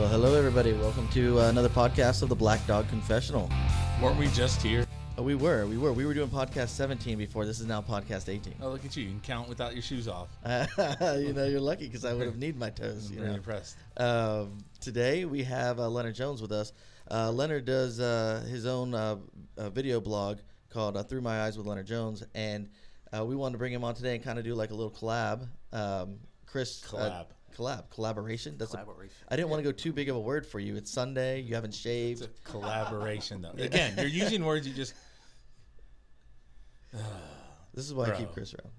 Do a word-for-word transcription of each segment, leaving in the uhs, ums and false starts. Well, hello, everybody. Welcome to uh, another podcast of the Black Dog Confessional. Weren't we just here? Oh, we were. We were. We were doing podcast seventeen before. This is now podcast eighteen. Oh, look at you. You can count without your shoes off. You know, you're lucky because I would have needed my toes. You know? Impressed. Uh, today, we have uh, Leonard Jones with us. Uh, Leonard does uh, his own uh, uh, video blog called uh, Through My Eyes with Leonard Jones. And uh, we wanted to bring him on today and kind of do like a little collab. Um, Chris. Collab. Uh, Collab, collaboration. That's collaboration. A, I didn't yeah. want to go too big of a word for you. It's Sunday. You haven't shaved. It's a collaboration, though. Again, you're using words you just. Uh, this is why bro. I keep Chris around.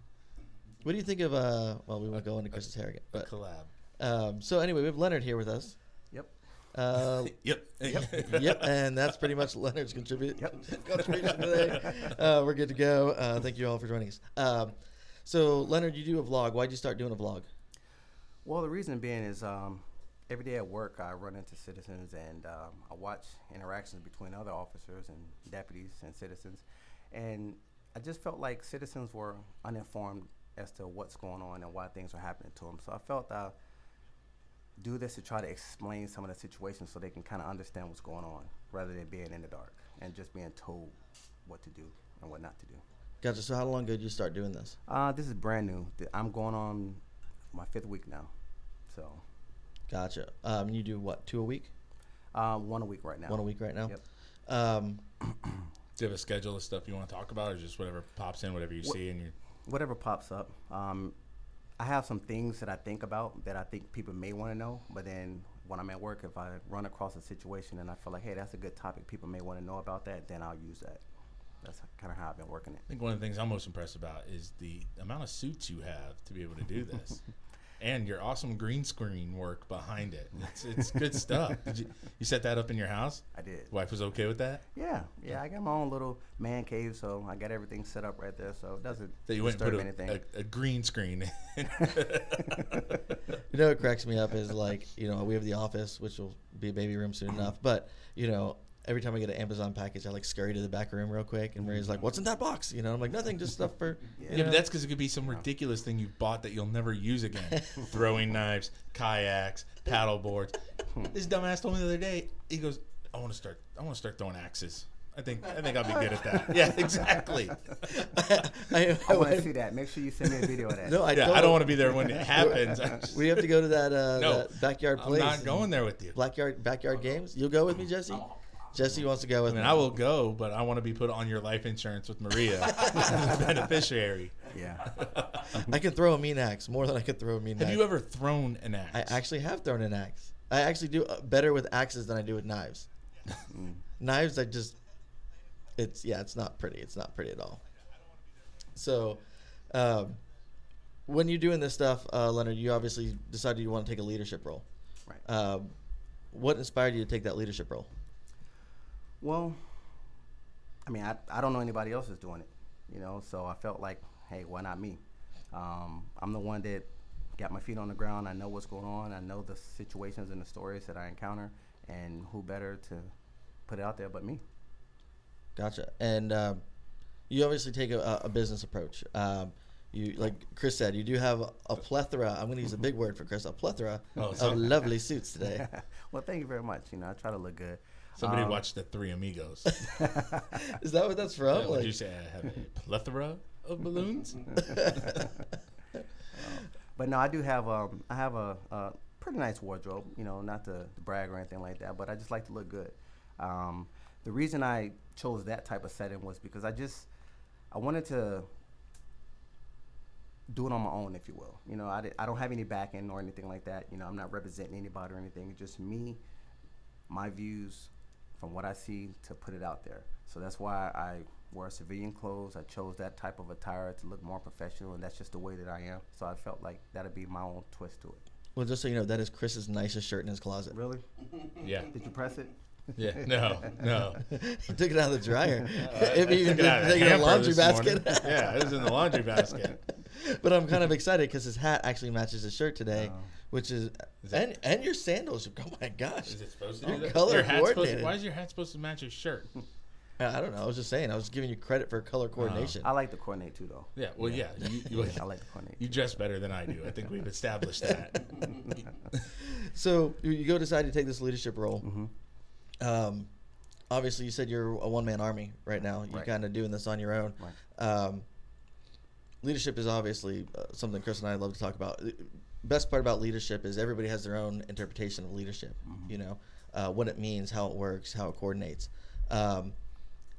What do you think of? Uh, well, we won't a, go into Chris's hair again. But collab. Um, so anyway, we have Leonard here with us. Yep. Uh, yep. Yep. Yep. And that's pretty much Leonard's contribute. Yep. Contribution today. Uh, we're good to go. Uh, thank you all for joining us. Um, so Leonard, you do a vlog. Why'd you start doing a vlog? Well, the reason being is um, every day at work I run into citizens and um, I watch interactions between other officers and deputies and citizens. And I just felt like citizens were uninformed as to what's going on and why things are happening to them. So I felt I do this to try to explain some of the situations so they can kind of understand what's going on rather than being in the dark and just being told what to do and what not to do. Gotcha. So how long ago did you start doing this? Uh, this is brand new. I'm going on my fifth week now, so. Gotcha. Um, you do what? Two a week? Uh, one a week right now. One a week right now. Yep. Um, do you have a schedule of stuff you want to talk about, or just whatever pops in, whatever you Wh- see, and you? Whatever pops up. Um, I have some things that I think about that I think people may want to know, but then when I'm at work, if I run across a situation and I feel like, hey, that's a good topic, people may want to know about that, then I'll use that. That's kind of how I've been working it. I think one of the things I'm most impressed about is the amount of suits you have to be able to do this, and your awesome green screen work behind it. It's, it's good stuff. Did you, you set that up in your house? I did. Wife was okay with that? Yeah, yeah. I got my own little man cave, so I got everything set up right there, so it doesn't so you disturb went and put a, anything. A, a green screen. You know, what cracks me up is like you know we have the office, which will be a baby room soon enough, but you know. Every time I get an Amazon package, I like scurry to the back room real quick, and Maria's like, "What's in that box?" You know, I'm like, "Nothing, just stuff for." Yeah, you know. But that's because it could be some ridiculous thing you bought that you'll never use again. Throwing knives, kayaks, paddle boards. This dumbass told me the other day. He goes, "I want to start. I want to start throwing axes. I think. I think I'll be good at that." Yeah, exactly. I, I, I want to see that. Make sure you send me a video of that. No, I yeah, don't. I don't want to be there when it happens. Just, we have to go to that, uh, no, that backyard place. I'm not going there with you. Backyard backyard games. You'll go with me, Jesse. Oh. Jesse wants to go with I mean, me. I will go, but I want to be put on your life insurance with Maria, the beneficiary. Yeah. I can throw a mean axe more than I can throw a mean have axe. Have you ever thrown an axe? I actually have thrown an axe. I actually do better with axes than I do with knives. Mm. Knives, I just, it's, yeah, it's not pretty. It's not pretty at all. So, um, when you're doing this stuff, uh, Leonard, you obviously decided you want to take a leadership role. Right. Um, what inspired you to take that leadership role? Well, I mean, I, I don't know anybody else is doing it, you know, so I felt like, hey, why not me? Um, I'm the one that got my feet on the ground. I know what's going on. I know the situations and the stories that I encounter, and who better to put it out there but me? Gotcha. And uh, you obviously take a, a business approach. Um, you, like Chris said, you do have a plethora. I'm going to use a big word for Chris, a plethora oh, of lovely suits today. Well, thank you very much. You know, I try to look good. Somebody um, watched The Three Amigos. Is that what that's from? Yeah, like, would you say I have a plethora of balloons? um, but no, I do have um, I have a, a pretty nice wardrobe. You know, not to brag or anything like that, but I just like to look good. Um, the reason I chose that type of setting was because I just I wanted to do it on my own, if you will. You know, I did, I don't have any backing or anything like that. You know, I'm not representing anybody or anything. It's just me, my views. From what I see to put it out there. So that's why I wore civilian clothes. I chose that type of attire to look more professional, and that's just the way that I am. So I felt like that would be my own twist to it. Well, just so you know, that is Chris's nicest shirt in his closet. Really? Yeah. Did you press it? Yeah. No, no. He took it out of the dryer. Uh, if you took it out of the laundry basket. Yeah, it was in the laundry basket. But I'm kind of excited because his hat actually matches his shirt today, um, which is, is and and your sandals. Oh my gosh! Is it supposed to be that? Color coordinated? To, why is your hat supposed to match your shirt? I don't know. I was just saying. I was giving you credit for color coordination. Uh, I like to coordinate too, though. Yeah. Well, yeah. yeah. You, you, I like to coordinate. You dress better than I do. I think we've established that. So you go decide to take this leadership role. Mm-hmm. Um, obviously, you said you're a one-man army right now. You're right. kind of doing this on your own. Right. Um, leadership is obviously uh, something Chris and I love to talk about. The best part about leadership is everybody has their own interpretation of leadership, mm-hmm. you know, uh, what it means, how it works, how it coordinates. Um,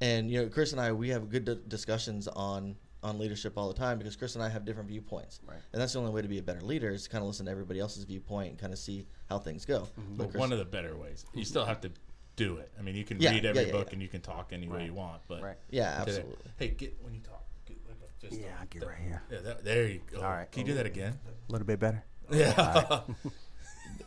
and, you know, Chris and I, we have good d- discussions on on leadership all the time because Chris and I have different viewpoints. Right. And that's the only way to be a better leader is to kind of listen to everybody else's viewpoint and kind of see how things go. Mm-hmm. But Chris, one of the better ways. You still have to do it. I mean, you can yeah, read every yeah, yeah, book yeah. and you can talk any right. way you want. But right. Yeah, absolutely. Hey, get when you talk. Get, just yeah, I'll get the, right here. Yeah, that, there you go. All right. Can you do that again? A little bit better. Yeah. Right.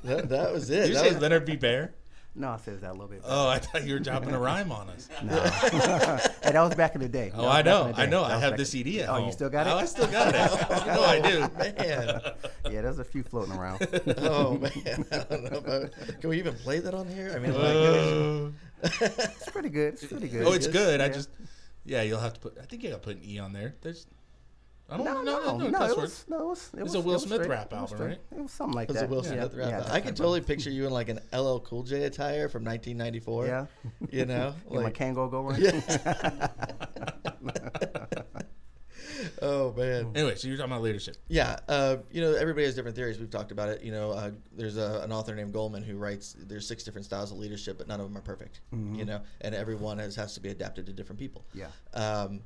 that, that was it. Did you that say was... Leonard B. Bear? No, I said that a little bit better. Oh, I thought you were dropping a rhyme on us. No. Hey, that was back in the day. Oh, I know. I know. I have the C D at home. Oh, you still got it? Oh, I still got it. You know I do. Man. Yeah, there's a few floating around. Oh, man. I don't know about it. Can we even play that on here? I mean, like, uh, it's pretty good. It's pretty good. Oh, it's good. Yeah. I just, yeah, you'll have to put, I think you got to put an E on there. There's, I don't no, know. No, no, no, no, it was, no, it was, it it was a Will was Smith straight, rap album, right? It was something like that. It was that. a Will yeah. Smith rap yeah, album. I can totally picture you in like an L L Cool J attire from nineteen ninety-four. Yeah. You know? Like my Kango go right? Yeah. Oh, man. Anyway, so you're talking about leadership. Yeah. Uh, you know, everybody has different theories. We've talked about it. You know, uh, there's a, an author named Goleman who writes, there's six different styles of leadership, but none of them are perfect, mm-hmm. you know? And everyone has, has to be adapted to different people. Yeah. Um,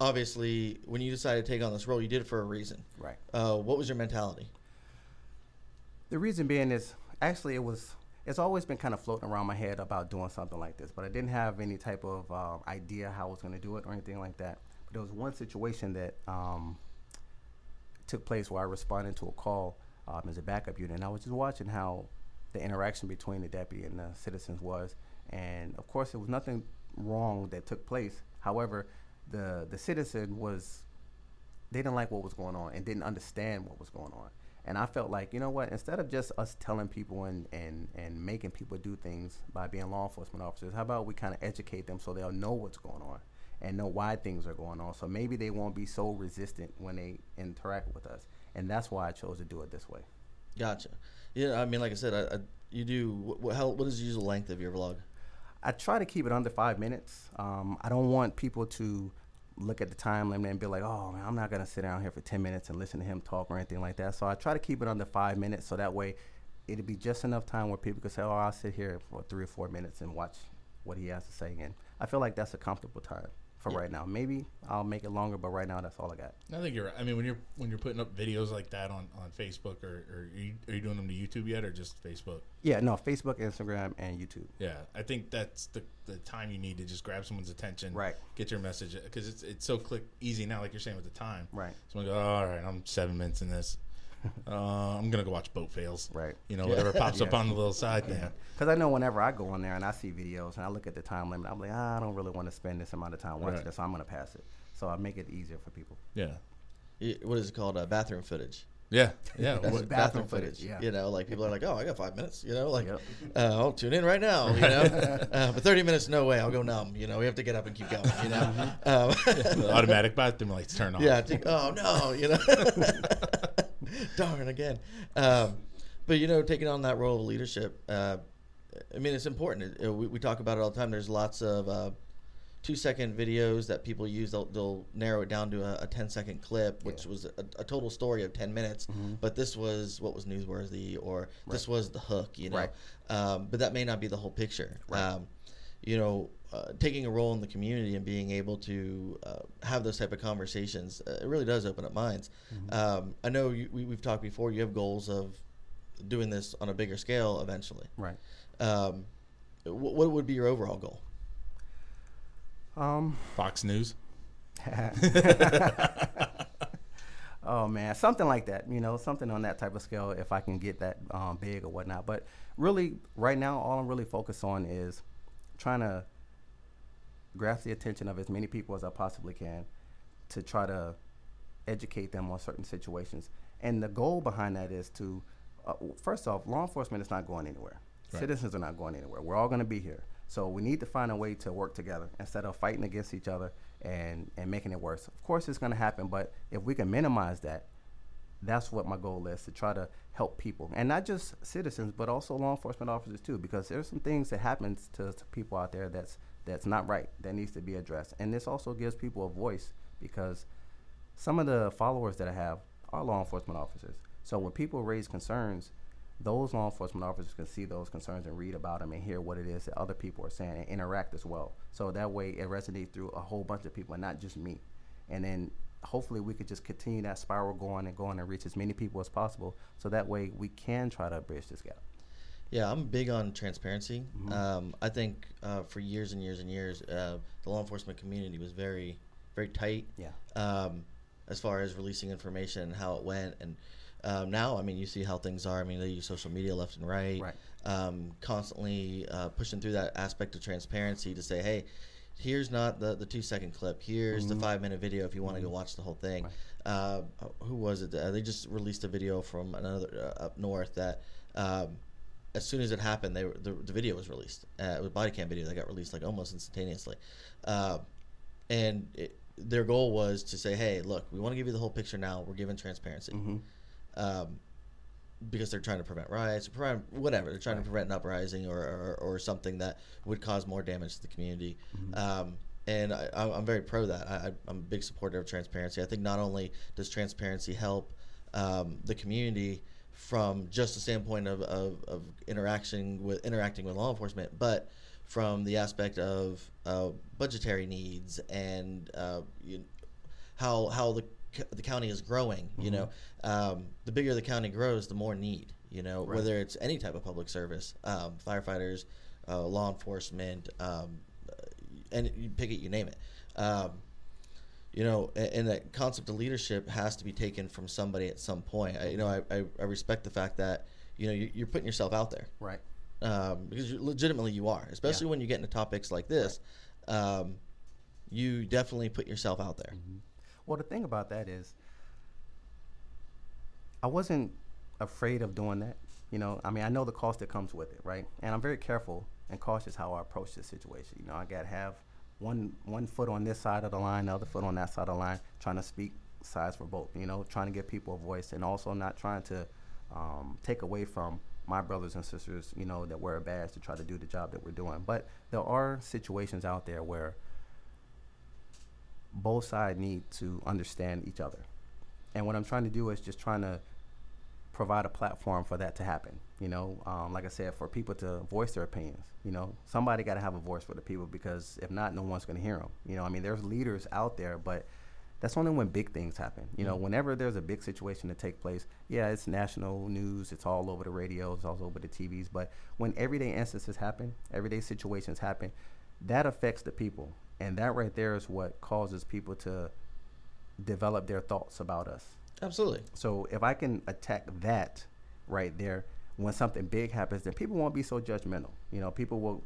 obviously, when you decided to take on this role, you did it for a reason. Right. Uh, what was your mentality? The reason being is, actually, it was it's always been kind of floating around my head about doing something like this, but I didn't have any type of uh, idea how I was going to do it or anything like that. But there was one situation that um, took place where I responded to a call um, as a backup unit, and I was just watching how the interaction between the deputy and the citizens was. And, of course, there was nothing wrong that took place. However, the the citizen was, they didn't like what was going on and didn't understand what was going on. And I felt like, you know what, instead of just us telling people and, and, and making people do things by being law enforcement officers, how about we kind of educate them so they'll know what's going on and know why things are going on. So maybe they won't be so resistant when they interact with us. And that's why I chose to do it this way. Gotcha. Yeah, I mean, like I said, I, I, you do, wh- how, what is the usual length of your vlog? I try to keep it under five minutes. Um, I don't want people to look at the time limit and be like, oh, man, I'm not going to sit down here for ten minutes and listen to him talk or anything like that. So I try to keep it under five minutes so that way it'll be just enough time where people can say, oh, I'll sit here for three or four minutes and watch what he has to say. And I feel like that's a comfortable time for yeah. right now. Maybe I'll make it longer, but right now that's all I got. I think you're right. I mean, when you're when you're putting up videos like that on, on Facebook, or, or are, you, are you doing them to YouTube yet or just Facebook? Yeah, no, Facebook, Instagram, and YouTube. Yeah, I think that's the, the time you need to just grab someone's attention, right? Get your message, because it's it's so click easy now, like you're saying with the time. Right. Someone goes, oh, all right, I'm seven minutes in this. Uh, I'm going to go watch boat fails. Right. You know, yeah. whatever pops yeah. up on the little side there. Yeah. Because I know whenever I go on there and I see videos and I look at the time limit, I'm like, ah, I don't really want to spend this amount of time watching right. this, so I'm going to pass it. So I make it easier for people. Yeah. It, what is it called? Uh, bathroom footage. Yeah. Yeah. That's bathroom, bathroom footage. footage. Yeah. You know, like people are like, oh, I got five minutes. You know, like, yep. uh, I'll tune in right now. You know, uh, but thirty minutes, no way. I'll go numb. You know, we have to get up and keep going. You know, um, the automatic bathroom lights turn on. Yeah. Think, oh, no. You know. Darn again. Um, but, you know, taking on that role of leadership, uh, I mean, it's important. It, it, we, we talk about it all the time. There's lots of uh, two-second videos that people use. They'll, they'll narrow it down to a ten-second clip, which yeah. was a, a total story of ten minutes. Mm-hmm. But this was what was newsworthy, or right. this was the hook, you know. Right. Um, but that may not be the whole picture. Right. Um, you know, uh, taking a role in the community and being able to uh, have those type of conversations, uh, it really does open up minds. Mm-hmm. Um, I know you, we, we've talked before, you have goals of doing this on a bigger scale eventually. Right. Um, w- what would be your overall goal? Um, Fox News. Oh, man, something like that, you know, something on that type of scale, if I can get that um, big or whatnot. But really, right now, all I'm really focused on is trying to grasp the attention of as many people as I possibly can to try to educate them on certain situations. And the goal behind that is to, uh, first off, law enforcement is not going anywhere. Right. Citizens are not going anywhere. We're all going to be here. So we need to find a way to work together instead of fighting against each other and, and making it worse. Of course it's going to happen, but if we can minimize that, That's what my goal is, to try to help people, and not just citizens, but also law enforcement officers too, because there's some things that happens to, to people out there that's that's not right, that needs to be addressed. And this also gives people a voice, because some of the followers that I have are law enforcement officers. So when people raise concerns, those law enforcement officers can see those concerns and read about them and hear what it is that other people are saying and interact as well. So that way it resonates through a whole bunch of people and not just me. And then hopefully we could just continue that spiral going and going and reach as many people as possible, so that way we can try to bridge this gap. Yeah, I'm big on transparency. Mm-hmm. Um, I think uh, for years and years and years, uh, the law enforcement community was very, very tight. Yeah. Um, as far as releasing information and how it went. And um, now, I mean, you see how things are. I mean, they use social media left and right. Right. Um, constantly uh, pushing through that aspect of transparency to say, hey, here's not the, the two-second clip. Here's mm-hmm. the five-minute video if you want to mm-hmm. go watch the whole thing. Right. Uh, who was it? Uh, they just released a video from another uh, up north that um, – as soon as it happened, they were, the, the video was released. Uh, it was body cam video that got released like almost instantaneously. Uh, and it, their goal was to say, hey, look, we want to give you the whole picture now. We're giving transparency. Mm-hmm. Um, because they're trying to prevent riots, prevent whatever. They're trying right. to prevent an uprising or, or, or something that would cause more damage to the community. Mm-hmm. Um, and I, I'm very pro that. I, I'm a big supporter of transparency. I think not only does transparency help um, the community from just the standpoint of, of, of interaction with interacting with law enforcement, but from the aspect of uh, budgetary needs and uh, you, how how the the county is growing. Mm-hmm. You know, um, the bigger the county grows, the more need. You know, right. whether it's any type of public service, um, firefighters, uh, law enforcement, um, and you pick it, you name it. Um, You know, and that concept of leadership has to be taken from somebody at some point. I, you know, I, I respect the fact that, you know, you're putting yourself out there. Right. Um, because you, legitimately you are, especially yeah. when you get into topics like this. Right. Um, you definitely put yourself out there. Mm-hmm. Well, the thing about that is I wasn't afraid of doing that. You know, I mean, I know the cost that comes with it, right? And I'm very careful and cautious how I approach this situation. You know, I got to have One one foot on this side of the line, the other foot on that side of the line, trying to speak sides for both, you know, trying to give people a voice, and also not trying to um, take away from my brothers and sisters, you know, that wear a badge to try to do the job that we're doing. But there are situations out there where both sides need to understand each other. And what I'm trying to do is just trying to provide a platform for that to happen, you know, um, like I said, for people to voice their opinions. You know, somebody got to have a voice for the people, because if not, no one's going to hear them. You know, I mean, there's leaders out there, but that's only when big things happen. You know, whenever there's a big situation to take place, yeah, it's national news, it's all over the radio, it's all over the T Vs, but when everyday instances happen, everyday situations happen, that affects the people, and that right there is what causes people to develop their thoughts about us. Absolutely. So if I can attack that right there, when something big happens, then people won't be so judgmental. You know, people will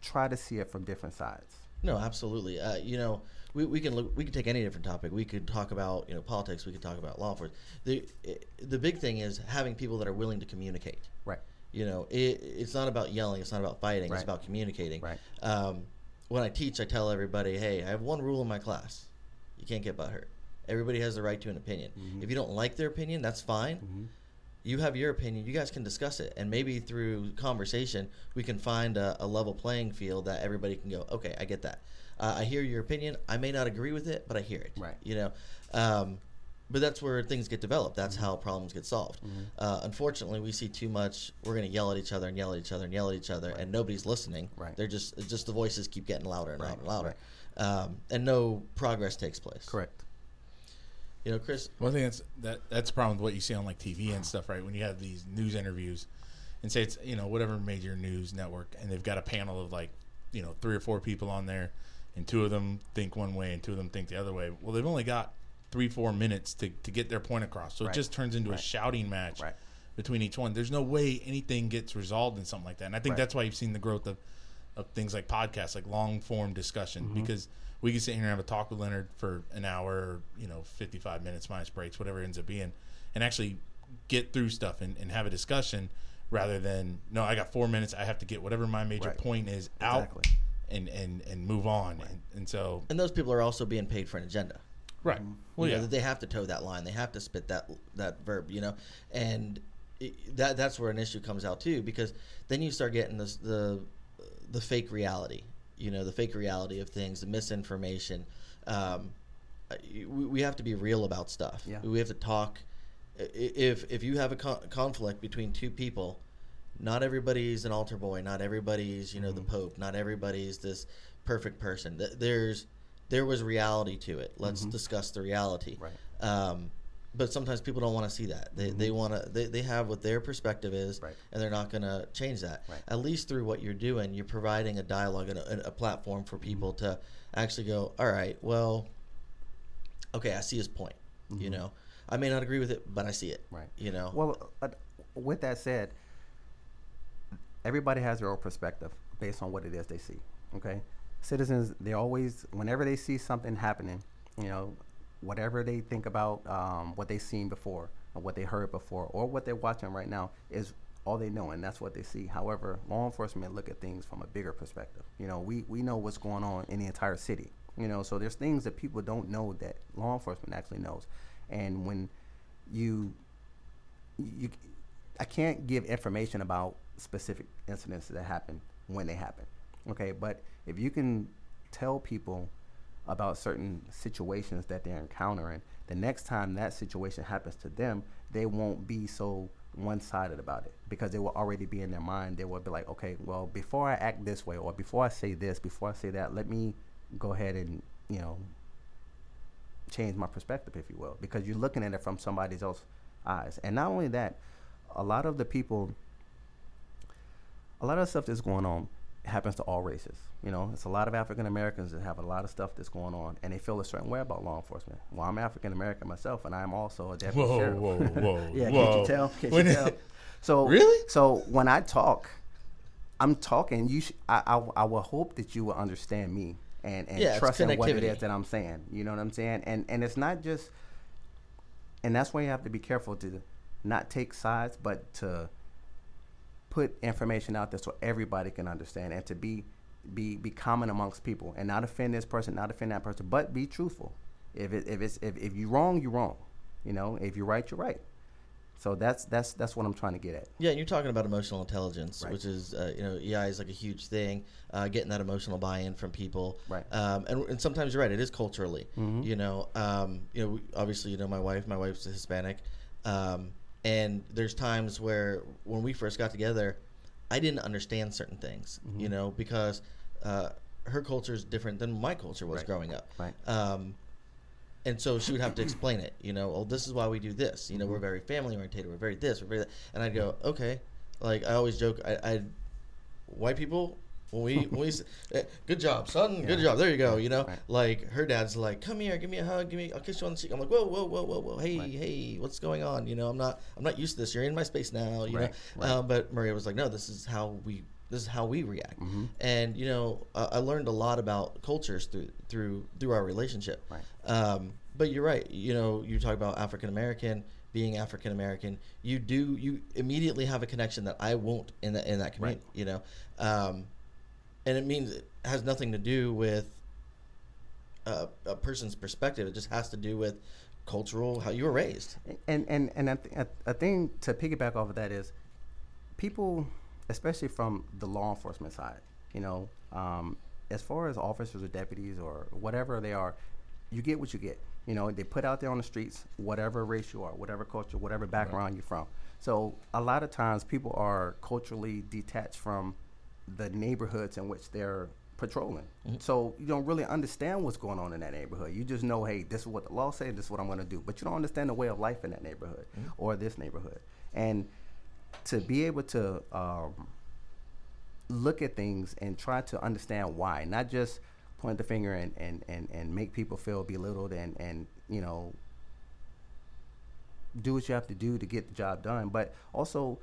try to see it from different sides. No, absolutely. Uh, you know, we, we can look, we can take any different topic. We could talk about, you know, politics. We could talk about law enforcement. The the big thing is having people that are willing to communicate. Right. You know, it, it's not about yelling. It's not about fighting. Right. It's about communicating. Right. Um, when I teach, I tell everybody, hey, I have one rule in my class. You can't get butthurt. Everybody has the right to an opinion. Mm-hmm. If you don't like their opinion, that's fine. Mm-hmm. You have your opinion. You guys can discuss it. And maybe through conversation, we can find a, a level playing field that everybody can go, okay, I get that. Uh, I hear your opinion. I may not agree with it, but I hear it. Right. You know, um, but that's where things get developed. That's mm-hmm. how problems get solved. Mm-hmm. Uh, unfortunately, we see too much. We're going to yell at each other and yell at each other and yell at each other, right. and nobody's listening. Right. They're just, just the voices keep getting louder and right. louder and louder. Right. Um, and no progress takes place. Correct. You know, Chris, one thing that's that that's a problem with what you see on like T V and stuff, right? When you have these news interviews, and say it's, you know, whatever major news network, and they've got a panel of like, you know, three or four people on there, and two of them think one way and two of them think the other way. Well, they've only got three, four minutes to, to get their point across, so right. it just turns into right. a shouting match right. between each one. There's no way anything gets resolved in something like that, and I think right. that's why you've seen the growth of, of things like podcasts, like long form discussion, mm-hmm. because we can sit here and have a talk with Leonard for an hour, or, you know, fifty-five minutes, minus breaks, whatever it ends up being, and actually get through stuff and, and have a discussion, rather than, no, I got four minutes, I have to get whatever my major right. point is out exactly. and, and, and move on. Right. And, and so, and those people are also being paid for an agenda. Right. Well, you yeah. know, they have to toe that line. They have to spit that that verb, you know. And it, that that's where an issue comes out too, because then you start getting this, the the fake reality, you know, the fake reality of things, the misinformation. Um, we, we have to be real about stuff. Yeah. We have to talk. If if you have a co- conflict between two people, not everybody's an altar boy. Not everybody's, you know, mm-hmm. the Pope. Not everybody's this perfect person. There's there was reality to it. Let's mm-hmm. discuss the reality. Right. Um, but sometimes people don't want to see that. They mm-hmm. they want to they, they have what their perspective is, right. and they're not going to change that. Right. At least through what you're doing, you're providing a dialogue and a, a platform for people mm-hmm. to actually go, all right, well, okay, I see his point. Mm-hmm. You know, I may not agree with it, but I see it. Right. You know. Well, uh, with that said, everybody has their own perspective based on what it is they see. Okay. Citizens, they always, whenever they see something happening, you know, whatever they think about um, what they've seen before or what they heard before or what they're watching right now is all they know, and that's what they see. However, law enforcement look at things from a bigger perspective. You know, we, we know what's going on in the entire city, you know, so there's things that people don't know that law enforcement actually knows. And when you, you, I can't give information about specific incidents that happen when they happen. Okay, but if you can tell people about certain situations that they're encountering, the next time that situation happens to them, they won't be so one-sided about it, because they will already be in their mind. They will be like, okay, well, before I act this way, or before I say this, before I say that, let me go ahead and, you know, change my perspective, if you will, because you're looking at it from somebody else's eyes. And not only that, a lot of the people, a lot of the stuff that's going on happens to all races. You know, it's a lot of African Americans that have a lot of stuff that's going on, and they feel a certain way about law enforcement. Well, I'm African American myself, and I'm also a deputy whoa, sheriff. Whoa, whoa, whoa! Yeah, whoa. Can't you tell? Can't you tell? So really, so when I talk, I'm talking. You, sh- I, I, I will hope that you will understand me and and yeah, trust in what it is that I'm saying. You know what I'm saying? And and it's not just, and that's why you have to be careful to not take sides, but to put information out there so everybody can understand, and to be be be common amongst people, and not offend this person, not offend that person, but be truthful. If it, if it's if, if you're wrong, you're wrong. You know, if you're right, you're right. So that's that's that's what I'm trying to get at. Yeah, and you're talking about emotional intelligence, right. which is uh, you know, E I is like a huge thing, uh, getting that emotional buy-in from people. Right. Um, and, and sometimes you're right, it is culturally. Mm-hmm. You know, um, you know, obviously, you know, my wife, my wife's Hispanic. Um, And there's times where when we first got together, I didn't understand certain things, mm-hmm. you know, because uh, her culture is different than my culture was right. growing up. Right. Um, and so she would have to explain it, you know, oh, this is why we do this. You know, mm-hmm. we're very family oriented. We're very this. We're very that. And I'd go, okay. Like I always joke, I, I white people, when we, when we uh, good job, son. Yeah. Good job. There you go. You know, right. like her dad's like, come here, give me a hug, give me, I'll kiss you on the cheek. I'm like, whoa, whoa, whoa, whoa, whoa. Hey, right. hey, what's going on? You know, I'm not, I'm not used to this. You're in my space now. You right. know, right. Uh, but Maria was like, no, this is how we, this is how we react. Mm-hmm. And you know, uh, I learned a lot about cultures through, through, through our relationship. Right. Um, but you're right. You know, you talk about African American. Being African American, you do, you immediately have a connection that I won't in that in that community. Right. You know. Um, And it means it has nothing to do with a, a person's perspective. It just has to do with cultural, how you were raised. And and and I, th- I think to piggyback off of that is people, especially from the law enforcement side, you know, um, as far as officers or deputies or whatever they are, you get what you get. You know, they put out there on the streets, whatever race you are, whatever culture, whatever background right. you're from. So a lot of times people are culturally detached from the neighborhoods in which they're patrolling. Mm-hmm. So you don't really understand what's going on in that neighborhood. You just know, hey, this is what the law says, this is what I'm going to do. But you don't understand the way of life in that neighborhood mm-hmm. or this neighborhood. And to be able to um, look at things and try to understand why, not just point the finger and, and, and, and make people feel belittled and, and, you know, do what you have to do to get the job done, but also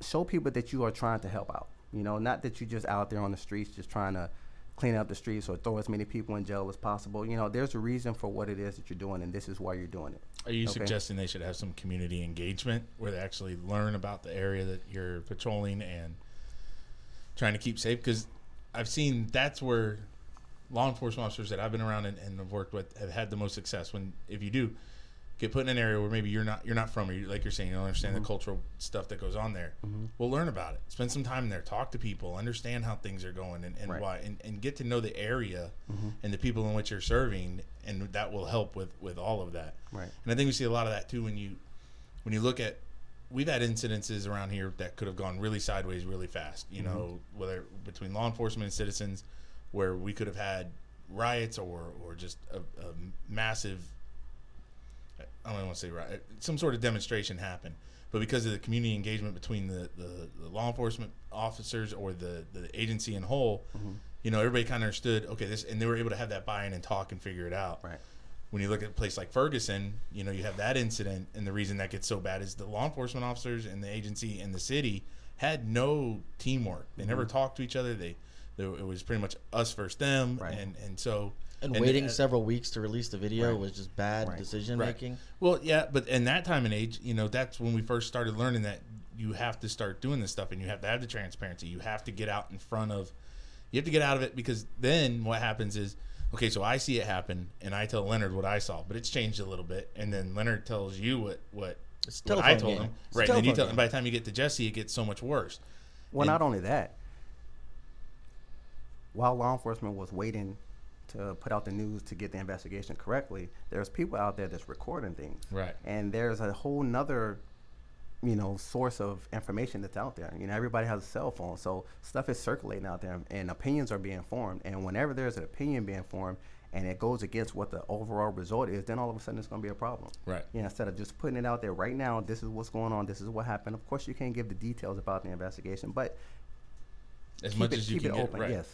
show people that you are trying to help out. You know, not that you're just out there on the streets just trying to clean up the streets or throw as many people in jail as possible. You know, there's a reason for what it is that you're doing, and this is why you're doing it. Are you okay? suggesting they should have some community engagement where they actually learn about the area that you're patrolling and trying to keep safe? Because I've seen that's where law enforcement officers that I've been around and, and have worked with have had the most success when, if you do get put in an area where maybe you're not you're not from, or you, like you're saying, you don't understand mm-hmm. the cultural stuff that goes on there. Mm-hmm. Well, learn about it. Spend some time there. Talk to people. Understand how things are going and, and right. why. And, and get to know the area mm-hmm. and the people in which you're serving, and that will help with, with all of that. Right. And I think we see a lot of that, too, when you when you look at – we've had incidences around here that could have gone really sideways really fast, you mm-hmm. know, whether between law enforcement and citizens, where we could have had riots or, or just a, a massive – I don't want to say right, some sort of demonstration happened, but because of the community engagement between the, the, the law enforcement officers or the, the agency in whole, mm-hmm. you know, everybody kind of understood, okay, this, and they were able to have that buy-in and talk and figure it out. Right. When you look at a place like Ferguson, you know, you have that incident, and the reason that gets so bad is the law enforcement officers and the agency and the city had no teamwork. They mm-hmm. never talked to each other. They, they it was pretty much us versus them, right. and and so. And, and waiting uh, several weeks to release the video right. was just bad right. decision right. making. Well, yeah, but in that time and age, you know, that's when we first started learning that you have to start doing this stuff, and you have to have the transparency. You have to get out in front of, you have to get out of it, because then what happens is, okay, so I see it happen, and I tell Leonard what I saw, but it's changed a little bit, and then Leonard tells you what what, it's what I told game. him, it's right? And then you tell, and by the time you get to Jesse, it gets so much worse. Well, and, not only that, while law enforcement was waiting to put out the news to get the investigation correctly, there's people out there that's recording things. Right. And there's a whole nother, you know, source of information that's out there. You know, everybody has a cell phone, so stuff is circulating out there, and opinions are being formed. And whenever there's an opinion being formed and it goes against what the overall result is, then all of a sudden it's going to be a problem. Right. You know, instead of just putting it out there right now, this is what's going on, this is what happened. Of course, you can't give the details about the investigation, but as much as you can get it open, yes.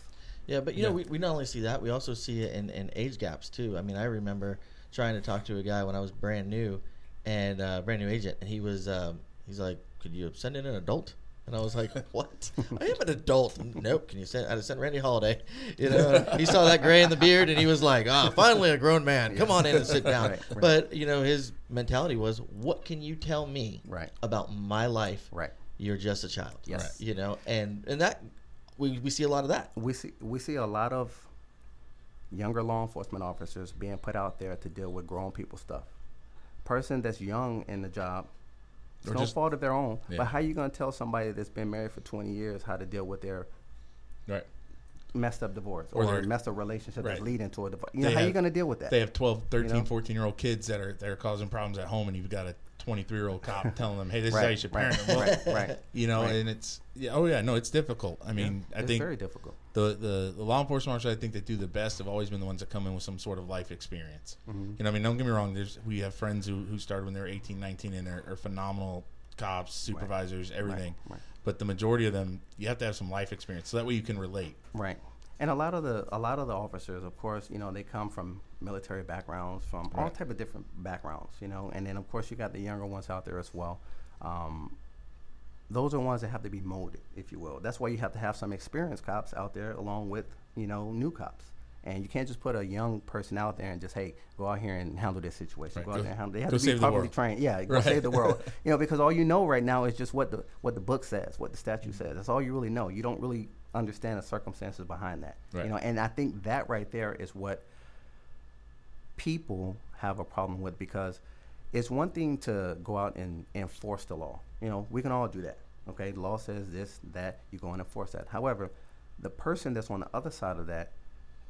Yeah, but, you know, yeah. we, we not only see that, we also see it in, in age gaps, too. I mean, I remember trying to talk to a guy when I was brand new, and uh, brand new agent, and he was, um, he's like, could you send in an adult? And I was like, what? I am an adult. Nope, can you send, I'd have sent Randy Holiday. You know, he saw that gray in the beard, and he was like, ah, finally a grown man. Come on in and sit down. Right, right. But, you know, his mentality was, what can you tell me right. about my life? Right. You're just a child. Yes. Right. You know, and, and that... We we see a lot of that. We see we see a lot of younger law enforcement officers being put out there to deal with grown people stuff. Person that's young in the job, it's no fault of their own. Yeah. But how you gonna tell somebody that's been married for twenty years how to deal with their right. messed up divorce or, or messed up relationship right. that's leading to a divorce? You know, how have, you gonna deal with that? They have twelve, thirteen, you know? fourteen year old kids that are they're causing problems at home, and you've got a twenty-three-year-old cop telling them, hey, this right, is how you should parent them. Well, right, right, you know, right. and it's, yeah, oh, yeah, no, it's difficult. I mean, yeah, I think very difficult. The, the, the law enforcement officers, I think, that do the best have always been the ones that come in with some sort of life experience. Mm-hmm. You know, I mean, don't get me wrong. There's We have friends who, who started when they were eighteen, nineteen, and they're are phenomenal cops, supervisors, right. everything. Right. Right. But the majority of them, you have to have some life experience, so that way you can relate. Right. And a lot of the a lot of the officers, of course, you know, they come from military backgrounds, from all right. type of different backgrounds, you know. And then, of course, you got the younger ones out there as well. Um, those are ones that have to be molded, if you will. That's why you have to have some experienced cops out there along with, you know, new cops. And you can't just put a young person out there and just, hey, go out here and handle this situation. Right. Go out go, there and handle. They have to be properly trained. Yeah, go right. save the world. You know, because all you know right now is just what the what the book says, what the statute mm-hmm. says. That's all you really know. You don't really understand the circumstances behind that. Right. You know, and I think that right there is what people have a problem with, because it's one thing to go out and enforce the law. You know, we can all do that. Okay, the law says this, that, you go and enforce that. However, the person that's on the other side of that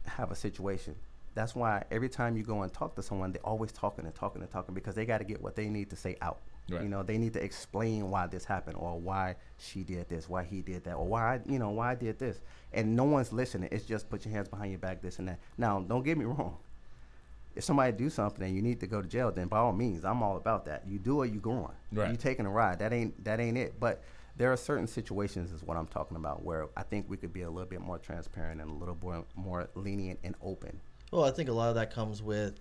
have a situation. That's why every time you go and talk to someone, they're always talking and talking and talking, because they got to get what they need to say out. Right. You know, they need to explain why this happened, or why she did this, why he did that, or why, you know, why I did this. And no one's listening. It's just put your hands behind your back, this and that. Now, don't get me wrong. If somebody do something and you need to go to jail, then by all means, I'm all about that. You do it, you going. Right. You taking a ride. That ain't that ain't it. But there are certain situations, is what I'm talking about, where I think we could be a little bit more transparent and a little more, more lenient and open. Well, I think a lot of that comes with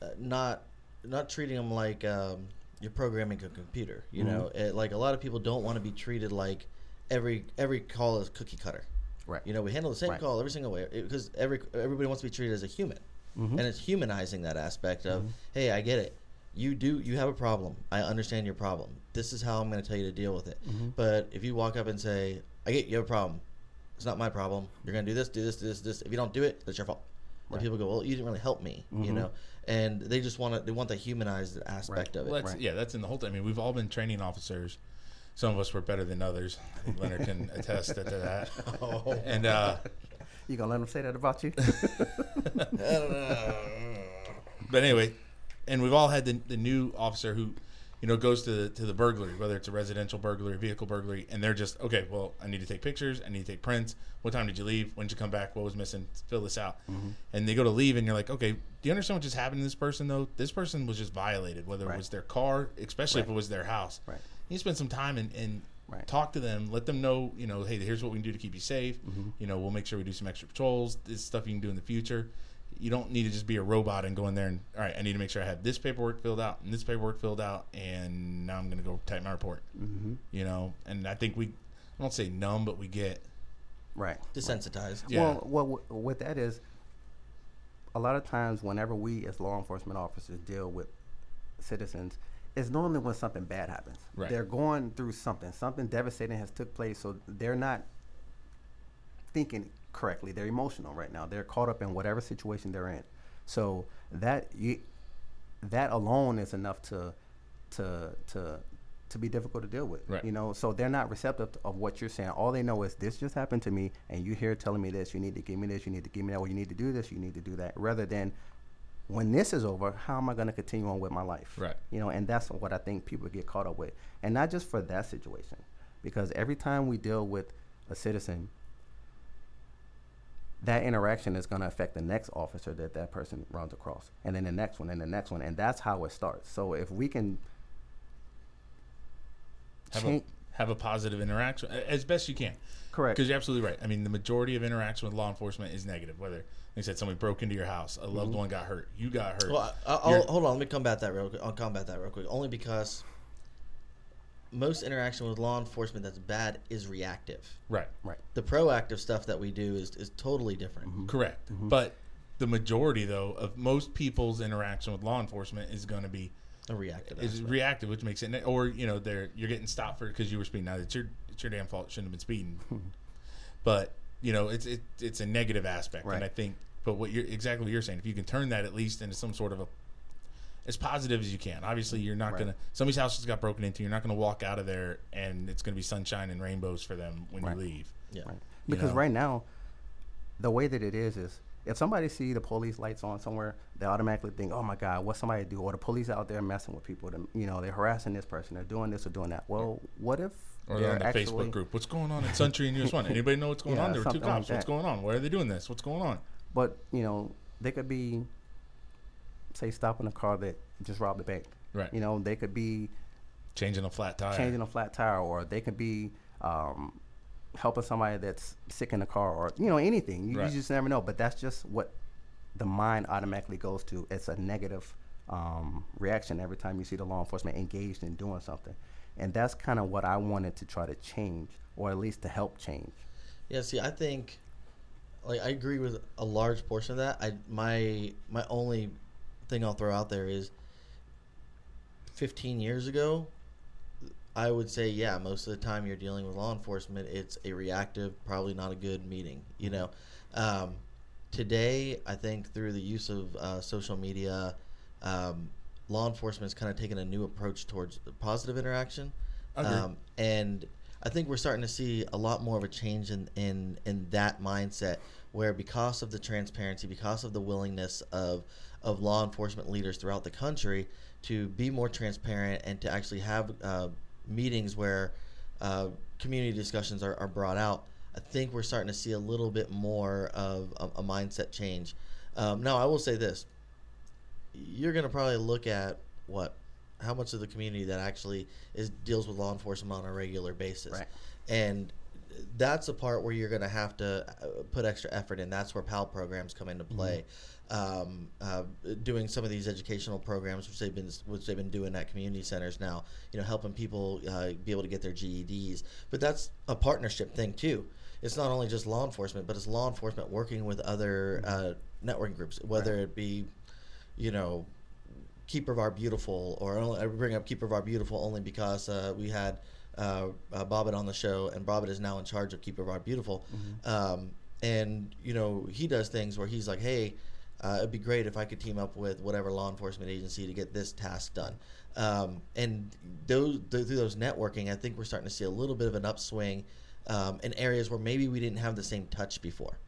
uh, not not treating them like um, you're programming a computer. You mm-hmm. know, it, like a lot of people don't want to be treated like every every call is cookie cutter. Right. You know, we handle the same right. call every single way, because every everybody wants to be treated as a human, mm-hmm. and it's humanizing that aspect of mm-hmm. hey, I get it. You do. You have a problem. I understand your problem. This is how I'm going to tell you to deal with it. Mm-hmm. But if you walk up and say, I get you have a problem, It's not my problem. You're going to do this, do this, do this, this. If you don't do it, that's your fault. And right. people go, well, you didn't really help me, mm-hmm. you know? And they just want to, they want the humanized aspect right. of it. Well, that's, right. Yeah, that's in the whole thing. I mean, we've all been training officers. Some of us were better than others. I think Leonard can attest to that. Oh. And, uh... You going to let them say that about you? I don't know. But anyway, and we've all had the, the new officer who, you know, goes to the, to the burglary, whether it's a residential burglary, vehicle burglary, and they're just, okay, well, I need to take pictures. I need to take prints. What time did you leave? When did you come back? What was missing? Fill this out. Mm-hmm. And they go to leave, and you're like, okay, do you understand what just happened to this person, though? This person was just violated, whether right. it was their car, especially right. if it was their house. Right. You spend some time and, and right. talk to them, let them know, you know, hey, here's what we can do to keep you safe. Mm-hmm. You know, we'll make sure we do some extra patrols. This stuff you can do in the future. You don't need to just be a robot and go in there and, all right, I need to make sure I have this paperwork filled out and this paperwork filled out, and now I'm going to go type my report. Mm-hmm. You know, and I think we, I don't say numb, but we get right desensitized. Yeah. Well, well, what that is, a lot of times whenever we as law enforcement officers deal with citizens, it's normally when something bad happens. Right. They're going through something. Something devastating has took place, so they're not thinking correctly. They're emotional right now. They're caught up in whatever situation they're in. So that you, that alone is enough to to to to be difficult to deal with. Right. You know, so they're not receptive of what you're saying. All they know is this just happened to me, and you're here telling me this. You need to give me this. You need to give me that. Well, you need to do this. You need to do that. Rather than when this is over, how am I going to continue on with my life? Right. You know, and that's what I think people get caught up with. And not just for that situation, because every time we deal with a citizen, that interaction is going to affect the next officer that that person runs across, and then the next one, and the next one, and that's how it starts. So if we can have, change- a, have a positive interaction as best you can. Correct. Because you're absolutely right. I mean, the majority of interaction with law enforcement is negative, whether... He said somebody broke into your house. A loved mm-hmm. one got hurt. You got hurt. Well, I'll, I'll, hold on. Let me combat that real quick. I'll combat that real quick. Only because most interaction with law enforcement that's bad is reactive. Right. Right. The proactive stuff that we do is, is totally different. Mm-hmm. Correct. Mm-hmm. But the majority, though, of most people's interaction with law enforcement is going to be a reactive. Is aspect. reactive, which makes it, or you know, they're you're getting stopped for because you were speeding. Now it's your it's your damn fault. You shouldn't have been speeding. But you know, it's it, it's a negative aspect, right. and I think. But what you're exactly what you're saying, if you can turn that at least into some sort of a as positive as you can. Obviously, you're not right. gonna somebody's house just got broken into. You're not gonna walk out of there and it's gonna be sunshine and rainbows for them when right. you leave. Yeah, right. you because know? Right now, the way that it is is if somebody see the police lights on somewhere, they automatically think, "Oh my God, what's somebody do?" Or the police out there messing with people. Them, you know, they're harassing this person. They're doing this or doing that. Well, what if? Or they're on the actually, Facebook group. What's going on in Century and U S One? Anybody know what's going yeah, on? There were two cops. Like what's going on? Why are they doing this? What's going on? But, you know, they could be, say, stopping a car that just robbed a bank. Right. You know, they could be... Changing a flat tire. Changing a flat tire. Or they could be um, helping somebody that's sick in the car or, you know, anything. You, right. you just never know. But that's just what the mind automatically goes to. It's a negative um, reaction every time you see the law enforcement engaged in doing something. And that's kind of what I wanted to try to change, or at least to help change. Yeah, see, I think... Like I agree with a large portion of that. I my my only thing I'll throw out there is fifteen years ago, I would say, yeah, most of the time you're dealing with law enforcement, it's a reactive, probably not a good meeting. You know, um, today I think through the use of uh, social media, um, law enforcement is kind of taking a new approach towards positive interaction, okay. um, and I think we're starting to see a lot more of a change in in in that mindset. Where because of the transparency, because of the willingness of of law enforcement leaders throughout the country to be more transparent and to actually have uh, meetings where uh, community discussions are, are brought out, I think we're starting to see a little bit more of a, a mindset change. Um, now, I will say this: you're going to probably look at what, how much of the community that actually is deals with law enforcement on a regular basis, right. and that's the part where you're going to have to put extra effort in. That's where PAL programs come into play. Mm-hmm. Um, uh, doing some of these educational programs, which they've been which they've been doing at community centers now. You know, helping people uh, be able to get their G E Ds. But that's a partnership thing too. It's not only just law enforcement, but it's law enforcement working with other uh, networking groups, whether right. it be, you know, Keeper of Our Beautiful, or only, I bring up Keeper of Our Beautiful only because uh, we had uh, uh, Bobbitt on the show, and Bobbitt is now in charge of Keeper of Our Beautiful. Mm-hmm. Um, and, you know, he does things where he's like, hey, uh, it'd be great if I could team up with whatever law enforcement agency to get this task done. Um, and those, th- through those networking, I think we're starting to see a little bit of an upswing um, in areas where maybe we didn't have the same touch before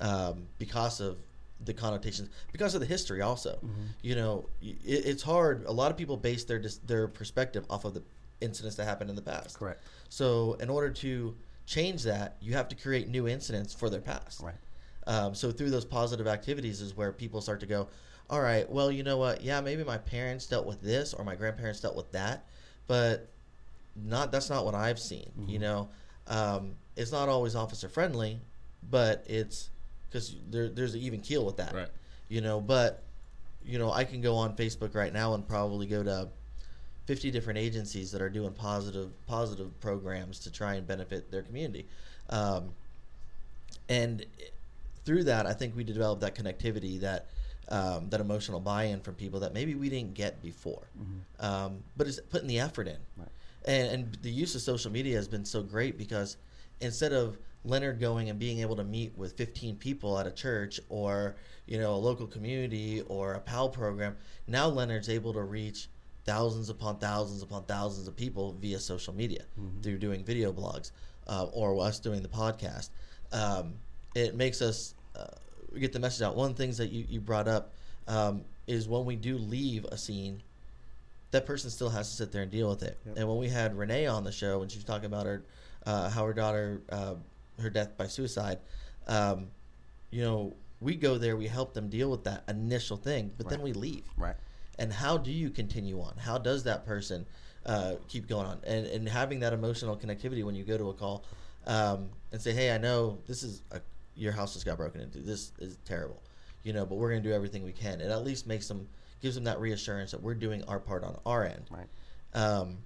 um, because of the connotations, because of the history also. Mm-hmm. You know, it, it's hard. A lot of people base their their perspective off of the incidents that happened in the past. Correct. So in order to change that, you have to create new incidents for their past. Right. Um, so through those positive activities is where people start to go, all right, well, you know what? Yeah, maybe my parents dealt with this or my grandparents dealt with that, but not that's not what I've seen. Mm-hmm. You know, um, it's not always officer friendly, but it's because there, there's an even keel with that. Right. You know, but, you know, I can go on Facebook right now and probably go to fifty different agencies that are doing positive positive programs to try and benefit their community. Um, and through that, I think we developed that connectivity, that um, that emotional buy-in from people that maybe we didn't get before. Mm-hmm. Um, but it's putting the effort in. Right. And, and the use of social media has been so great because instead of Leonard going and being able to meet with fifteen people at a church or, you know, a local community or a PAL program, now Leonard's able to reach thousands upon thousands upon thousands of people via social media. Mm-hmm. Through doing video blogs uh, or us doing the podcast. Um, it makes us uh, get the message out. One of the things that you, you brought up um, is when we do leave a scene, that person still has to sit there and deal with it. Yep. And when we had Renee on the show, when she was talking about her uh, how her daughter uh, her death by suicide, um, you know, we go there, we help them deal with that initial thing, but right. then we leave. Right. And how do you continue on? How does that person uh, keep going on? And and having that emotional connectivity when you go to a call um, and say, hey, I know this is a, your house just got broken into. This is terrible, you know, but we're going to do everything we can. It at least makes them gives them that reassurance that we're doing our part on our end. Right. Um,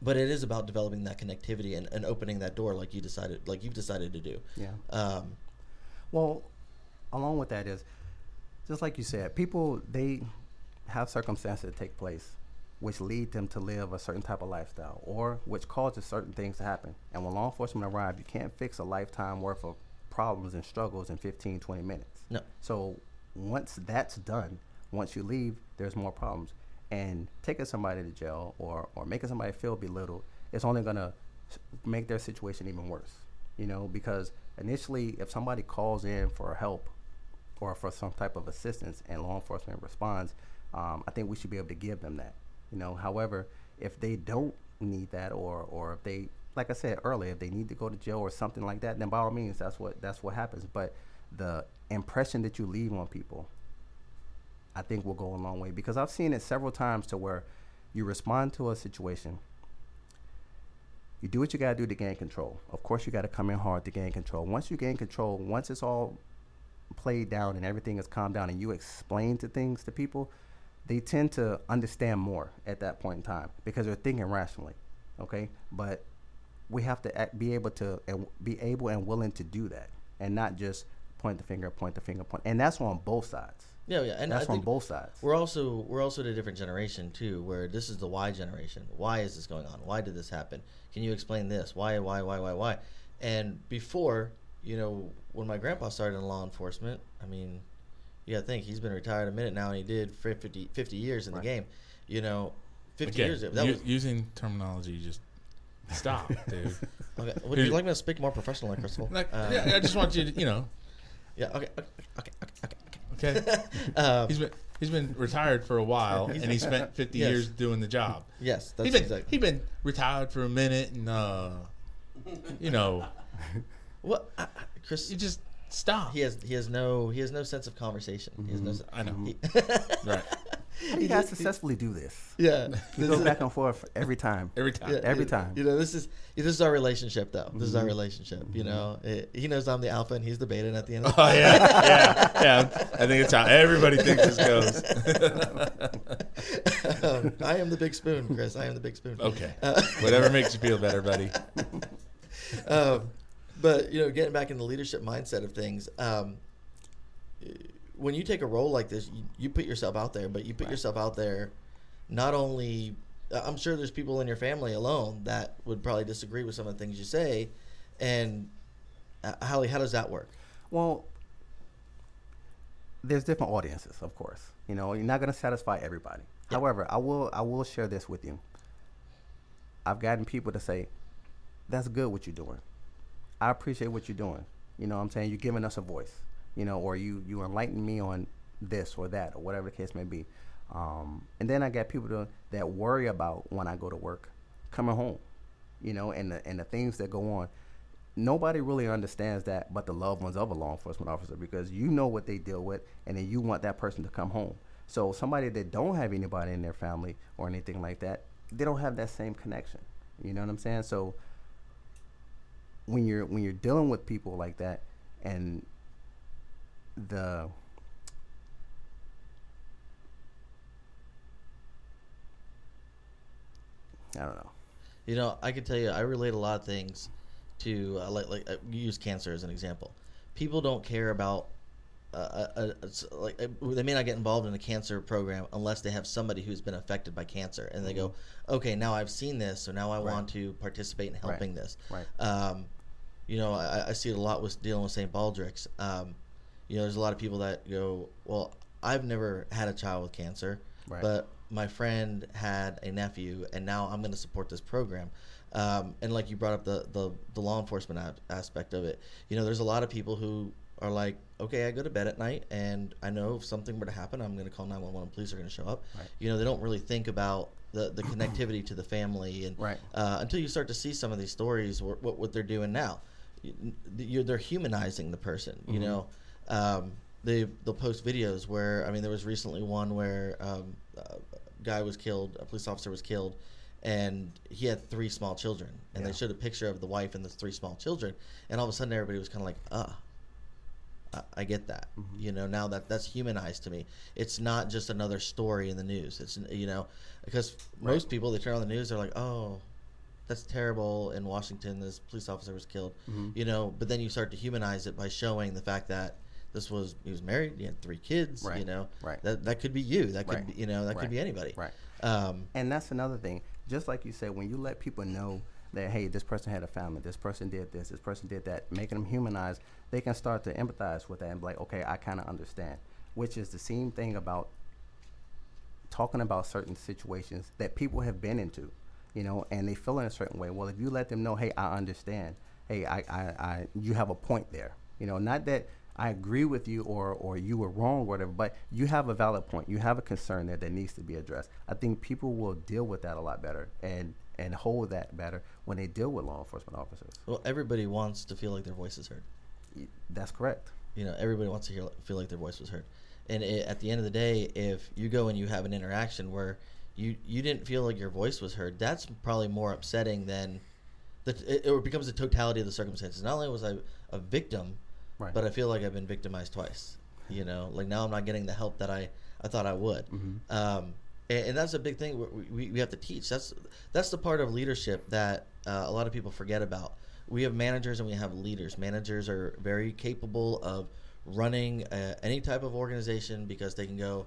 but it is about developing that connectivity and, and opening that door, like you decided, like you've decided to do. Yeah. Um, well, along with that is just like you said, people they. have circumstances that take place which lead them to live a certain type of lifestyle or which causes certain things to happen. And when law enforcement arrive, you can't fix a lifetime worth of problems and struggles in fifteen, twenty minutes. No. So once that's done, once you leave, there's more problems. And taking somebody to jail or, or making somebody feel belittled, it's only going to make their situation even worse, you know, because initially if somebody calls in for help or for some type of assistance and law enforcement responds, Um, I think we should be able to give them that, you know. However, if they don't need that, or, or if they, like I said earlier, if they need to go to jail or something like that, then by all means, that's what that's what happens. But the impression that you leave on people, I think, will go a long way, because I've seen it several times to where you respond to a situation, you do what you gotta do to gain control. Of course, you gotta come in hard to gain control. Once you gain control, once it's all played down and everything is calmed down, and you explain to things to people, they tend to understand more at that point in time because they're thinking rationally, okay? But we have to act, be able to and be able and willing to do that, and not just point the finger, point the finger, point. And that's on both sides. Yeah, yeah, and that's I on both sides. We're also we're also at a different generation too, where this is the why generation. Why is this going on? Why did this happen? Can you explain this? Why, why, why, why, why? And before, you know, when my grandpa started in law enforcement, I mean, you got to think, he's been retired a minute now, and he did for fifty, fifty years in right. the game. You know, fifty okay. years ago. That U- was using terminology, just stop, dude. Okay. Would Here's you like me to speak more professional, like Crystal? Like, um, yeah, I just want you to, you know. Yeah, okay, okay, okay, okay. Okay. um, he's been he's been retired for a while, and he spent fifty yes. years doing the job. Yes, that's he's been, exactly. He's been retired for a minute, and, uh, you know. Well, I, Chris, you just. Stop. He has he has no he has no sense of conversation. Mm-hmm. He has no. Se- I know. He, right. How do you guys successfully do this? Yeah. He goes back and forth every time. Every time. Yeah, every time. You know, this is this is our relationship though. Mm-hmm. This is our relationship. Mm-hmm. You know, it, he knows I'm the alpha and he's the beta. And at the end. Of oh the- yeah, yeah, yeah. I think it's how everybody thinks this goes. um, I am the big spoon, Chris. I am the big spoon. Okay. Uh, Whatever makes you feel better, buddy. um. But, you know, getting back in the leadership mindset of things, um, when you take a role like this, you, you put yourself out there, but you put right. yourself out there not only I'm sure there's people in your family alone that would probably disagree with some of the things you say. And uh, Holly, how does that work? Well, there's different audiences, of course. You know, you're not going to satisfy everybody. Yep. However, I will I will share this with you. I've gotten people to say, that's good what you're doing. I appreciate what you're doing. You know what I'm saying? You're giving us a voice, you know, or you, you enlighten me on this or that or whatever the case may be. Um, and then I got people to, that worry about when I go to work, coming home, you know, and the, and the things that go on. Nobody really understands that but the loved ones of a law enforcement officer, because you know what they deal with, and then you want that person to come home. So somebody that don't have anybody in their family or anything like that, they don't have that same connection. You know what I'm saying? So when you're when you're dealing with people like that, and the I don't know. You know, I can tell you, I relate a lot of things to, uh, like, like uh, you use cancer as an example. People don't care about, uh, a, a, like, a, they may not get involved in a cancer program unless they have somebody who's been affected by cancer. And mm-hmm. they go, okay, now I've seen this, so now I right. want to participate in helping right. this. Right. Um, you know, I, I see it a lot with dealing with Saint Baldrick's. Um, you know, there's a lot of people that go, well, I've never had a child with cancer, right. but my friend had a nephew, and now I'm going to support this program. Um, and like you brought up the, the, the law enforcement ab- aspect of it, you know, there's a lot of people who are like, okay, I go to bed at night, and I know if something were to happen, I'm going to call nine one one, and police are going to show up. Right. You know, they don't really think about the, the connectivity to the family, and right. uh, until you start to see some of these stories, wh- what what they're doing now, You're, they're humanizing the person. Mm-hmm. You know, um, they they'll post videos where, I mean, there was recently one where um, a guy was killed, a police officer was killed. And he had three small children, and yeah. they showed a picture of the wife and the three small children, and all of a sudden everybody was kind of like, ah, uh, I get that. Mm-hmm. You know, now that that's humanized to me. It's not just another story in the news. It's, you know, because right. most people, they turn on the news, they're like, oh, that's terrible. In Washington, this police officer was killed. Mm-hmm. You know, but then you start to humanize it by showing the fact that this was, he was married, he had three kids. Right. You know, right. that that could be you. That could right. be, you know, that right. could be anybody. Right. Um, and that's another thing. Just like you said, when you let people know that, hey, this person had a family, this person did this, this person did that, making them humanize, they can start to empathize with that and be like, okay, I kind of understand, which is the same thing about talking about certain situations that people have been into, you know, and they feel in a certain way. Well, if you let them know, hey, I understand, hey, I, I, I you have a point there, you know, not that I agree with you or or you were wrong or whatever, but you have a valid point. You have a concern there that needs to be addressed. I think people will deal with that a lot better and, and hold that better when they deal with law enforcement officers. Well, everybody wants to feel like their voice is heard. That's correct. You know, everybody wants to hear, feel like their voice was heard. And it, at the end of the day, if you go and you have an interaction where you, you didn't feel like your voice was heard, that's probably more upsetting than the, it, it becomes the totality of the circumstances. Not only was I a victim, right. but I feel like I've been victimized twice, you know, like now I'm not getting the help that I, I thought I would. Mm-hmm. Um, and, and that's a big thing we, we, we have to teach. That's that's the part of leadership that uh, a lot of people forget about. We have managers and we have leaders. Managers are very capable of running uh, any type of organization because they can go,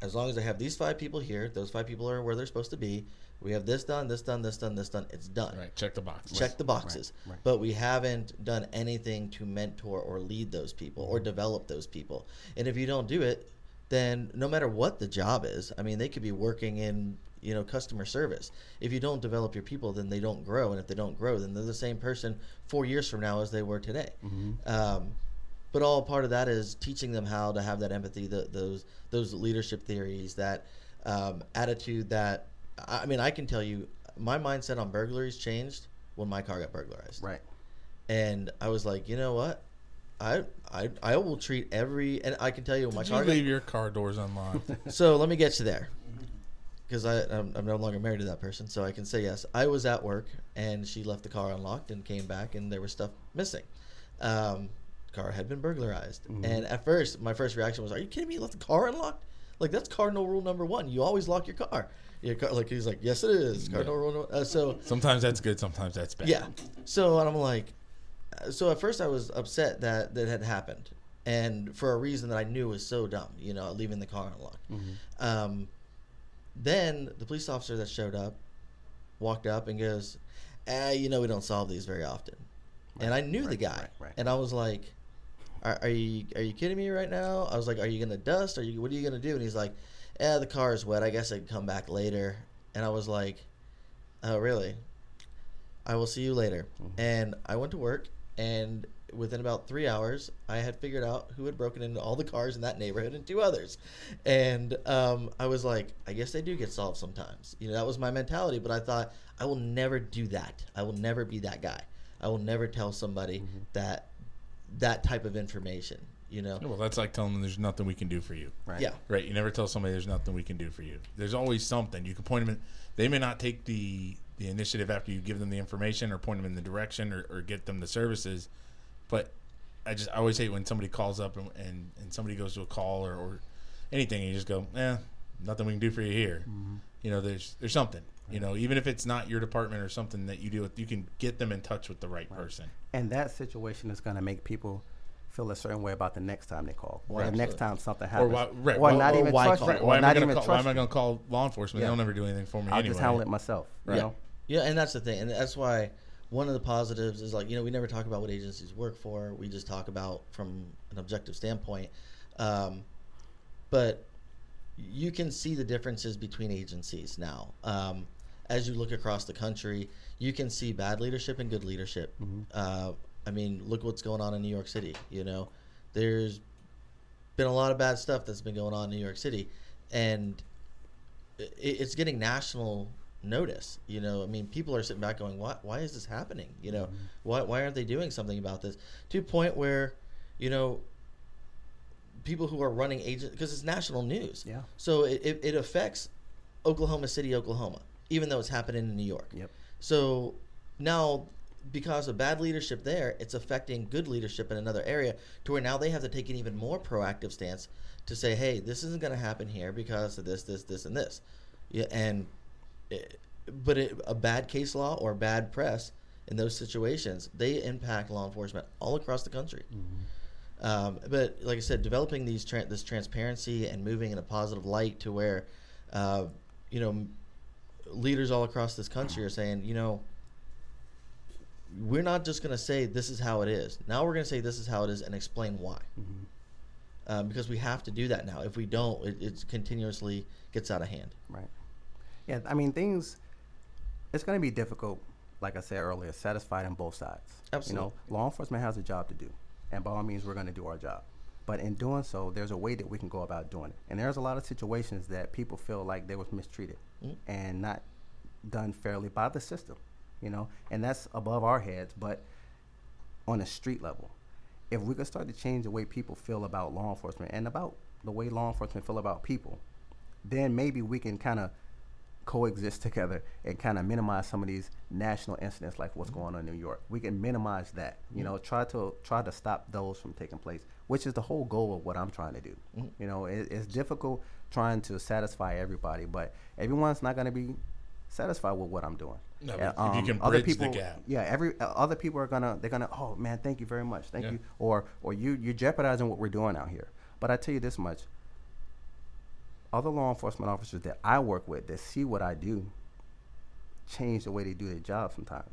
as long as I have these five people here, those five people are where they're supposed to be. We have this done, this done, this done, this done. It's done. Right. Check the box. Check right. the boxes. Right. Right. But we haven't done anything to mentor or lead those people or develop those people. And if you don't do it, then no matter what the job is, I mean, they could be working in, you know, customer service. If you don't develop your people, then they don't grow. And if they don't grow, then they're the same person four years from now as they were today. Mm-hmm. Um, but all part of that is teaching them how to have that empathy, the, those those leadership theories, that um, attitude that, I mean, I can tell you, my mindset on burglaries changed when my car got burglarized. Right. And I was like, you know what? I I I will treat every, and I can tell you, when my car. Did you leave your car doors unlocked? So let me get you there, because I I'm, I'm no longer married to that person, so I can say yes. I was at work, and she left the car unlocked and came back, and there was stuff missing. Um, car had been burglarized, mm-hmm. and at first, my first reaction was, "Are you kidding me? You left the car unlocked? Like, that's cardinal rule number one. You always lock your car." Yeah, like he's like, yes, it is. Cardinal yeah. uh, so sometimes that's good, sometimes that's bad. Yeah. So and I'm like, so at first I was upset that that had happened, and for a reason that I knew was so dumb. You know, leaving the car unlocked. Mm-hmm. Um, Then the police officer that showed up walked up and goes, eh, you know, we don't solve these very often. Right, and I knew right, the guy. Right, right. And I was like, are, are you are you kidding me right now? I was like, are you going to dust? Are you? What are you going to do? And he's like, eh, the car is wet. I guess I can come back later. And I was like, oh, really? I will see you later. Mm-hmm. And I went to work, and within about three hours, I had figured out who had broken into all the cars in that neighborhood and two others. And um, I was like, I guess they do get solved sometimes. You know, that was my mentality. But I thought, I will never do that. I will never be that guy. I will never tell somebody mm-hmm. that that type of information. You know, well, that's like telling them there's nothing we can do for you. Right. Yeah. Right. You never tell somebody there's nothing we can do for you. There's always something. You can point them in. They may not take the, the initiative after you give them the information or point them in the direction or, or get them the services. But I just I always hate when somebody calls up and, and, and somebody goes to a call or, or anything and you just go, eh, nothing we can do for you here. Mm-hmm. You know, there's there's something. You know, even if it's not your department or something that you deal with, you can get them in touch with the right, right. person. And that situation is going to make people feel a certain way about the next time they call, or right. the next time something happens, or, why, right. or well, not or even trust you. Right. Why, why am I going to call law enforcement? Yeah. They'll never do anything for me. I'll anyway. just handle it myself. Right? Yeah. You know? Yeah, and that's the thing, and that's why one of the positives is, like, you know, we never talk about what agencies work for. We just talk about from an objective standpoint, um, but you can see the differences between agencies now. Um, as you look across the country, you can see bad leadership and good leadership. Mm-hmm. Uh, I mean, look what's going on in New York City. You know, there's been a lot of bad stuff that's been going on in New York City, and it, it's getting national notice. You know, I mean, people are sitting back going, why, why is this happening? You know, mm-hmm. why, why aren't they doing something about this? To a point where, you know, people who are running agents, because it's national news. Yeah. So it, it, it affects Oklahoma City, Oklahoma, even though it's happening in New York. Yep. So now, because of bad leadership there, it's affecting good leadership in another area to where now they have to take an even more proactive stance to say, hey, this isn't going to happen here because of this, this, this, and this. Yeah, and it, but it, a bad case law or bad press in those situations, they impact law enforcement all across the country. Mm-hmm. Um, but like I said, developing these tra- this transparency and moving in a positive light to where, uh, you know, leaders all across this country are saying, you know, we're not just going to say this is how it is. Now we're going to say this is how it is and explain why. Mm-hmm. Um, because we have to do that now. If we don't, it it's continuously gets out of hand. Right. Yeah, I mean, things, it's going to be difficult, like I said earlier, satisfied on both sides. Absolutely. You know, law enforcement has a job to do. And by all means, we're going to do our job. But in doing so, there's a way that we can go about doing it. And there's a lot of situations that people feel like they was mistreated mm-hmm. and not done fairly by the system, you know. And that's above our heads, but on a street level. If we could start to change the way people feel about law enforcement and about the way law enforcement feel about people, then maybe we can kind of coexist together and kind of minimize some of these national incidents like what's mm-hmm. going on in New York. We can minimize that, you mm-hmm. know, try to try to stop those from taking place, which is the whole goal of what I'm trying to do. Mm-hmm. You know, it, it's difficult trying to satisfy everybody, but everyone's not going to be satisfied with what I'm doing. No, uh, um, if you can bridge other people, the gap. Yeah, every uh, other people are going to, they're going to, oh man, thank you very much. Thank yeah. you. Or, or you, you're jeopardizing what we're doing out here. But I tell you this much, other law enforcement officers that I work with that see what I do change the way they do their job sometimes.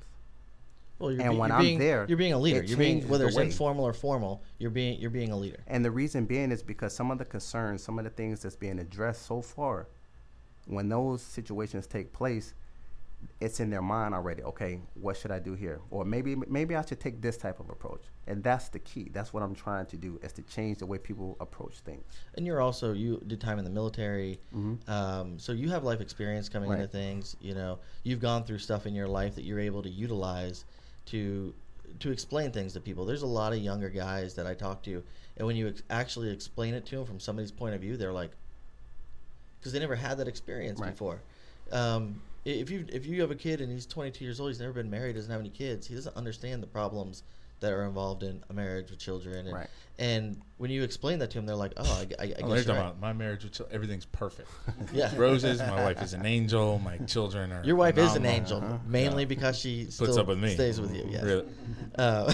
Well, you're and be, when you're I'm being, there, you're being a leader. You're being whether it's way. informal or formal. You're being you're being a leader. And the reason being is because some of the concerns, some of the things that's being addressed so far, when those situations take place, it's in their mind already. Okay, what should I do here? Or maybe maybe I should take this type of approach. And that's the key. That's what I'm trying to do, is to change the way people approach things. And you're also, you did time in the military. Mm-hmm. Um, so you have life experience coming right. into things. You know, you've gone through stuff in your life that you're able to utilize to to explain things to people. There's a lot of younger guys that I talk to. And when you ex- actually explain it to them from somebody's point of view, they're like, because they never had that experience right. before. Um, if you if you have a kid and he's twenty-two years old, he's never been married, doesn't have any kids, he doesn't understand the problems that are involved in a marriage with children, and, right. and when you explain that to him, they're like, "Oh, I, I, I oh, guess you're right. About my marriage with children, everything's perfect. yeah, roses. My wife is an angel. My children are your wife phenomenal. Is an angel, uh-huh. mainly yeah. because she still puts up with me, stays with you. Yes. Really? Uh,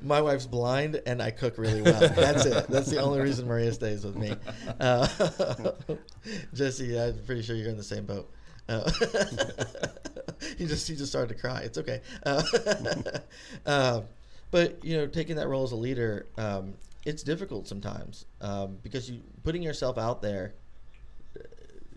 My wife's blind, and I cook really well. That's it. That's the only reason Maria stays with me. Uh, Jesse, I'm pretty sure you're in the same boat. Uh, he just he just started to cry. It's okay. Uh, uh, but you know, taking that role as a leader, um, it's difficult sometimes um, because you putting yourself out there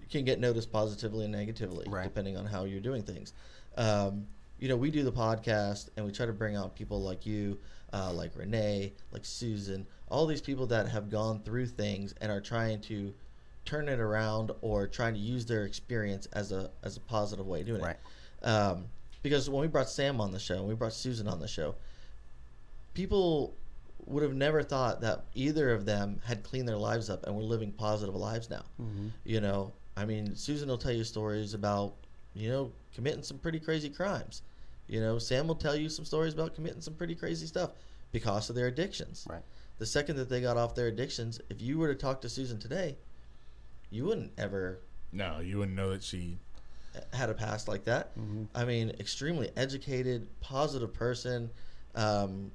can get noticed positively and negatively, right, depending on how you're doing things. Um, you know, we do the podcast and we try to bring out people like you, uh, like Renee, like Susan, all these people that have gone through things and are trying to turn it around or trying to use their experience as a as a positive way of doing right. it. Um, because when we brought Sam on the show and we brought Susan on the show, people would have never thought that either of them had cleaned their lives up and were living positive lives now. Mm-hmm. You know, I mean, Susan will tell you stories about, you know, committing some pretty crazy crimes. You know, Sam will tell you some stories about committing some pretty crazy stuff because of their addictions. Right. The second that they got off their addictions, if you were to talk to Susan today, you wouldn't ever. No, you wouldn't know that she had a past like that. Mm-hmm. I mean, extremely educated, positive person, um,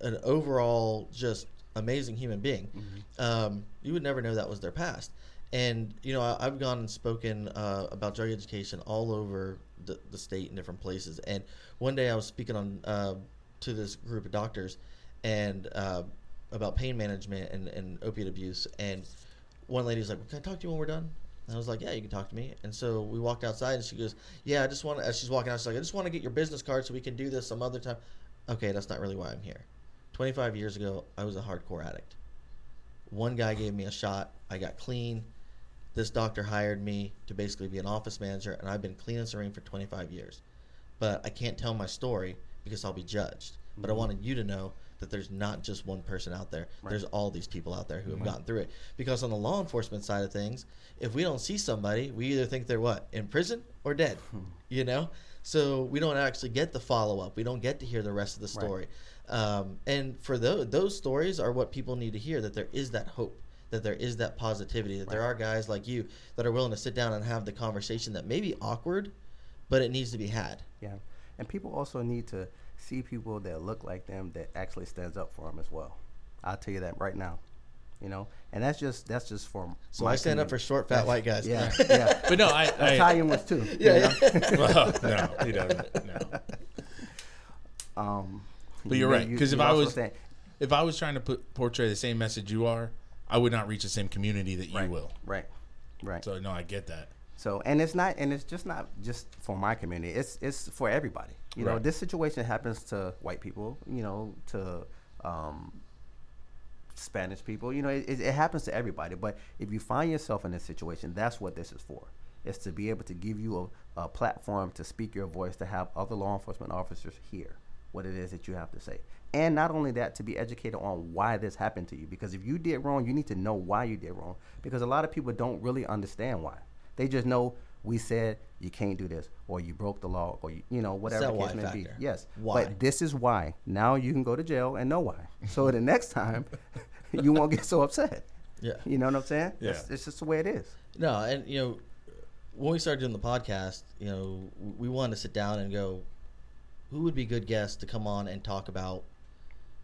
an overall just amazing human being. Mm-hmm. Um, you would never know that was their past. And, you know, I, I've gone and spoken uh, about drug education all over the, the state in different places. And one day I was speaking on uh, to this group of doctors and uh, about pain management and, and opiate abuse. And one lady was like, well, can I talk to you when we're done? And I was like, yeah, you can talk to me. And so we walked outside and she goes, yeah, I just want to, as she's walking out, she's like, I just want to get your business card so we can do this some other time. Okay, that's not really why I'm here. twenty-five years ago, I was a hardcore addict. One guy gave me a shot. I got clean. This doctor hired me to basically be an office manager, and I've been clean and serene for twenty-five years. But I can't tell my story because I'll be judged. Mm-hmm. But I wanted you to know that there's not just one person out there. Right. There's all these people out there who have right. gotten through it. Because on the law enforcement side of things, if we don't see somebody, we either think they're what? In prison or dead, you know? So we don't actually get the follow-up. We don't get to hear the rest of the story. Right. Um, and for those, those stories are what people need to hear, that there is that hope, that there is that positivity, that right. there are guys like you that are willing to sit down and have the conversation that may be awkward, but it needs to be had. Yeah, and people also need to see people that look like them that actually stands up for them as well. I'll tell you that right now, you know, and that's just that's just for. So I stand opinion. Up for short, fat, that's, white guys. Yeah, yeah. But no, I, I Italian was too. Yeah, you know? yeah. Well, no, he doesn't. No. Um, but you're you, right, because you, if I was saying, if I was trying to put, portray the same message you are, I would not reach the same community that you right, will. Right, right. So, no, I get that. So, and it's not, and it's just not just for my community. It's it's for everybody. You right. know, this situation happens to white people, you know, to um, Spanish people. You know, it, it, it happens to everybody. But if you find yourself in this situation, that's what this is for. It's to be able to give you a, a platform to speak your voice, to have other law enforcement officers hear what it is that you have to say. And not only that, to be educated on why this happened to you. Because if you did wrong, you need to know why you did wrong. Because a lot of people don't really understand why. They just know we said you can't do this, or you broke the law, or you, you know, whatever the case may be. Yes. Why? But this is why. Now you can go to jail and know why. So the next time, you won't get so upset. Yeah. You know what I'm saying? Yeah. It's, it's just the way it is. No, and you know, when we started doing the podcast, you know, we wanted to sit down and go, who would be good guests to come on and talk about,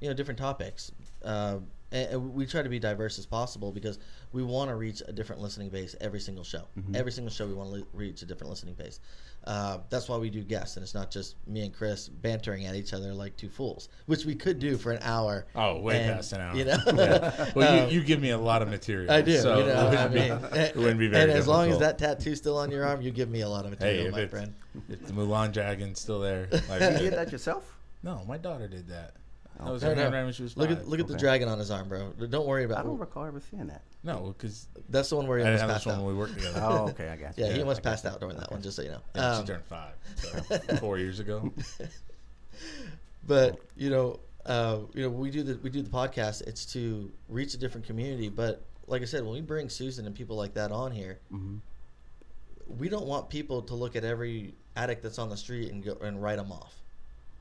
you know, different topics. Uh, and, and we try to be diverse as possible because we want to reach a different listening base every single show. Mm-hmm. Every single show we want to le- reach a different listening base. Uh, that's why we do guests, and it's not just me and Chris bantering at each other like two fools, which we could do for an hour. Oh, way and, past an hour. You know? Yeah. Well, um, you, you give me a lot of material. I do. So you know, it, wouldn't I mean, be, it wouldn't be very And difficult. As long as that tattoo's still on your arm, you give me a lot of material, hey, my friend. If the Mulan Dragon's still there. Like, did you get that yourself? No, my daughter did that. That was her handwriting when she was five. Look at look okay. at the dragon on his arm, bro. Don't worry about it. I don't recall ever seeing that. No, because that's the one where he almost passed out. That's the one we worked together. Oh, okay, I got you. Yeah, yeah he almost passed out during that okay. one, just so you know. Yeah, um, she turned five, so four years ago. But you know, uh, you know, we do the we do the podcast. It's to reach a different community. But like I said, when we bring Susan and people like that on here, mm-hmm. we don't want people to look at every addict that's on the street and go and write them off,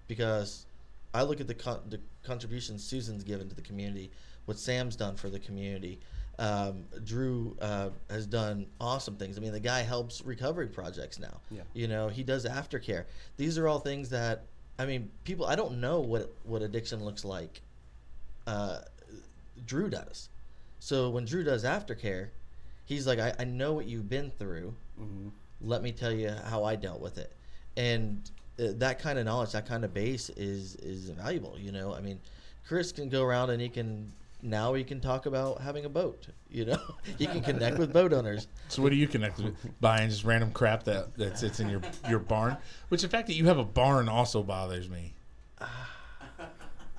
because I look at the, con- the contributions Susan's given to the community, what Sam's done for the community. Um, Drew uh, has done awesome things. I mean, the guy helps recovery projects now. Yeah. You know, he does aftercare. These are all things that I mean, people, I don't know what what addiction looks like. Uh, Drew does. So when Drew does aftercare, he's like, I, I know what you've been through. Mm-hmm. Let me tell you how I dealt with it. And uh, that kind of knowledge, that kind of base is is invaluable. You know, I mean, Chris can go around and he can, now he can talk about having a boat. You know, he can connect with boat owners. So what do you connect with? Buying just random crap that, that sits in your, your barn? Which the fact that you have a barn also bothers me.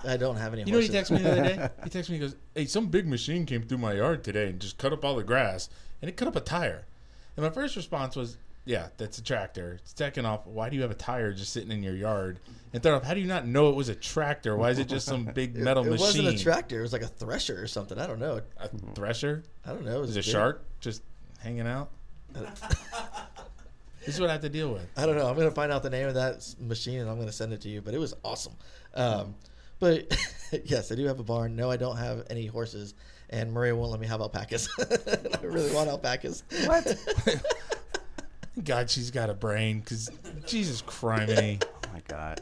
I don't have any. You know what he texted me the other day? He texted me, he goes, hey, some big machine came through my yard today and just cut up all the grass, and it cut up a tire. And my first response was, yeah, that's a tractor. It's taking off. Why do you have a tire just sitting in your yard? And third off, how do you not know it was a tractor? Why is it just some big metal it, it machine? It wasn't a tractor. It was like a thresher or something. I don't know. A thresher? I don't know. It was, was a big shark just hanging out? This is what I have to deal with. I don't know. I'm going to find out the name of that machine, and I'm going to send it to you. But it was awesome. Um, but, yes, I do have a barn. No, I don't have any horses. And Maria won't let me have alpacas. I really want alpacas. What? God, she's got a brain. Because Jesus criminy. Oh my God.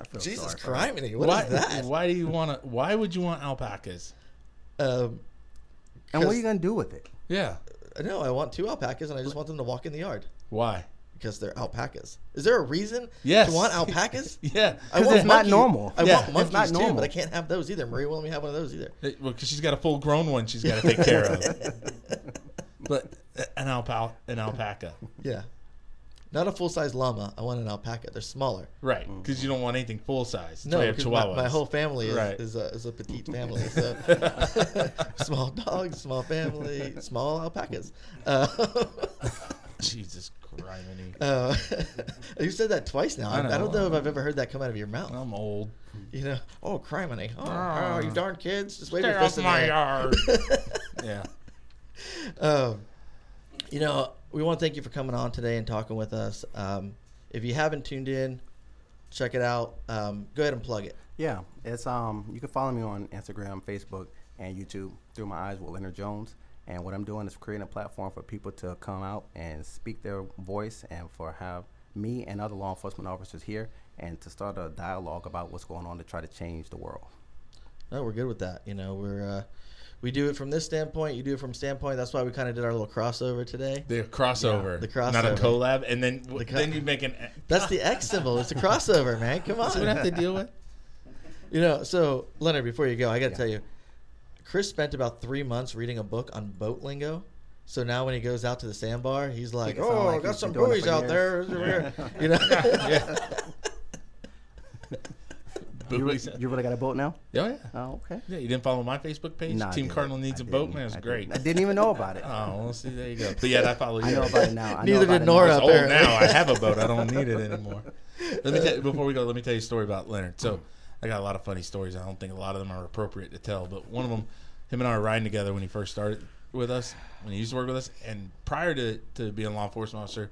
I feel Jesus criminy. What why, is that? Why do you want to? Why would you want alpacas? Um, and what are you gonna do with it? Yeah. No, I want two alpacas, and I just want them to walk in the yard. Why? Because they're alpacas. Is there a reason yes. to want alpacas? Yeah. Because it's not normal. I yeah. want monkeys, not normal. Too, but I can't have those either. Marie won't let me have one of those either. It, well, because she's got a full-grown one she's got to take care of. But an, alpa- an alpaca. Yeah. Not a full-size llama. I want an alpaca. They're smaller. Right. Because you don't want anything full-size. No, because my, my whole family is, right. is, a, is a petite family. So small dogs, small family, small alpacas. Uh, Jesus Christ. Uh, you said that twice now. I, I, I don't know if I've ever heard that come out of your mouth. I'm old. You know, oh, criminy. Oh, oh, you darn kids. Just wave your fist in my yard. Yeah. Um, you know, we want to thank you for coming on today and talking with us. Um, if you haven't tuned in, check it out. Um, go ahead and plug it. Yeah. It's um. You can follow me on Instagram, Facebook, and YouTube, Through My Eyes with Leonard Jones. And what I'm doing is creating a platform for people to come out and speak their voice, and for have me and other law enforcement officers here, and to start a dialogue about what's going on to try to change the world. No, we're good with that. You know, we're uh, we do it from this standpoint. You do it from standpoint. That's why we kind of did our little crossover today. The crossover, yeah, the crossover, not a collab. And then the co- then you make an. That's the X symbol. It's a crossover, man. Come on, that's what we have to deal with. You know, so Leonard, before you go, I got to yeah. tell you. Chris spent about three months reading a book on boat lingo. So now when he goes out to the sandbar, he's like, oh, like I got some buoys out years. there. You know? Yeah. you, really, you really got a boat now? Oh, yeah. Oh, okay. Yeah, you didn't follow my Facebook page? Nah, Team Cardinal Needs I a Boat? Man, it was I great. Didn't, I didn't even know about it. Oh, well, see, there you go. But yeah, I follow you. I know about it now. I Neither know about did Nora. Oh, now I have a boat. I don't need it anymore. Let me tell you, before we go, let me tell you a story about Leonard. So I got a lot of funny stories. I don't think a lot of them are appropriate to tell, but one of them, him and I were riding together when he first started with us, when he used to work with us, and prior to, to being a law enforcement officer,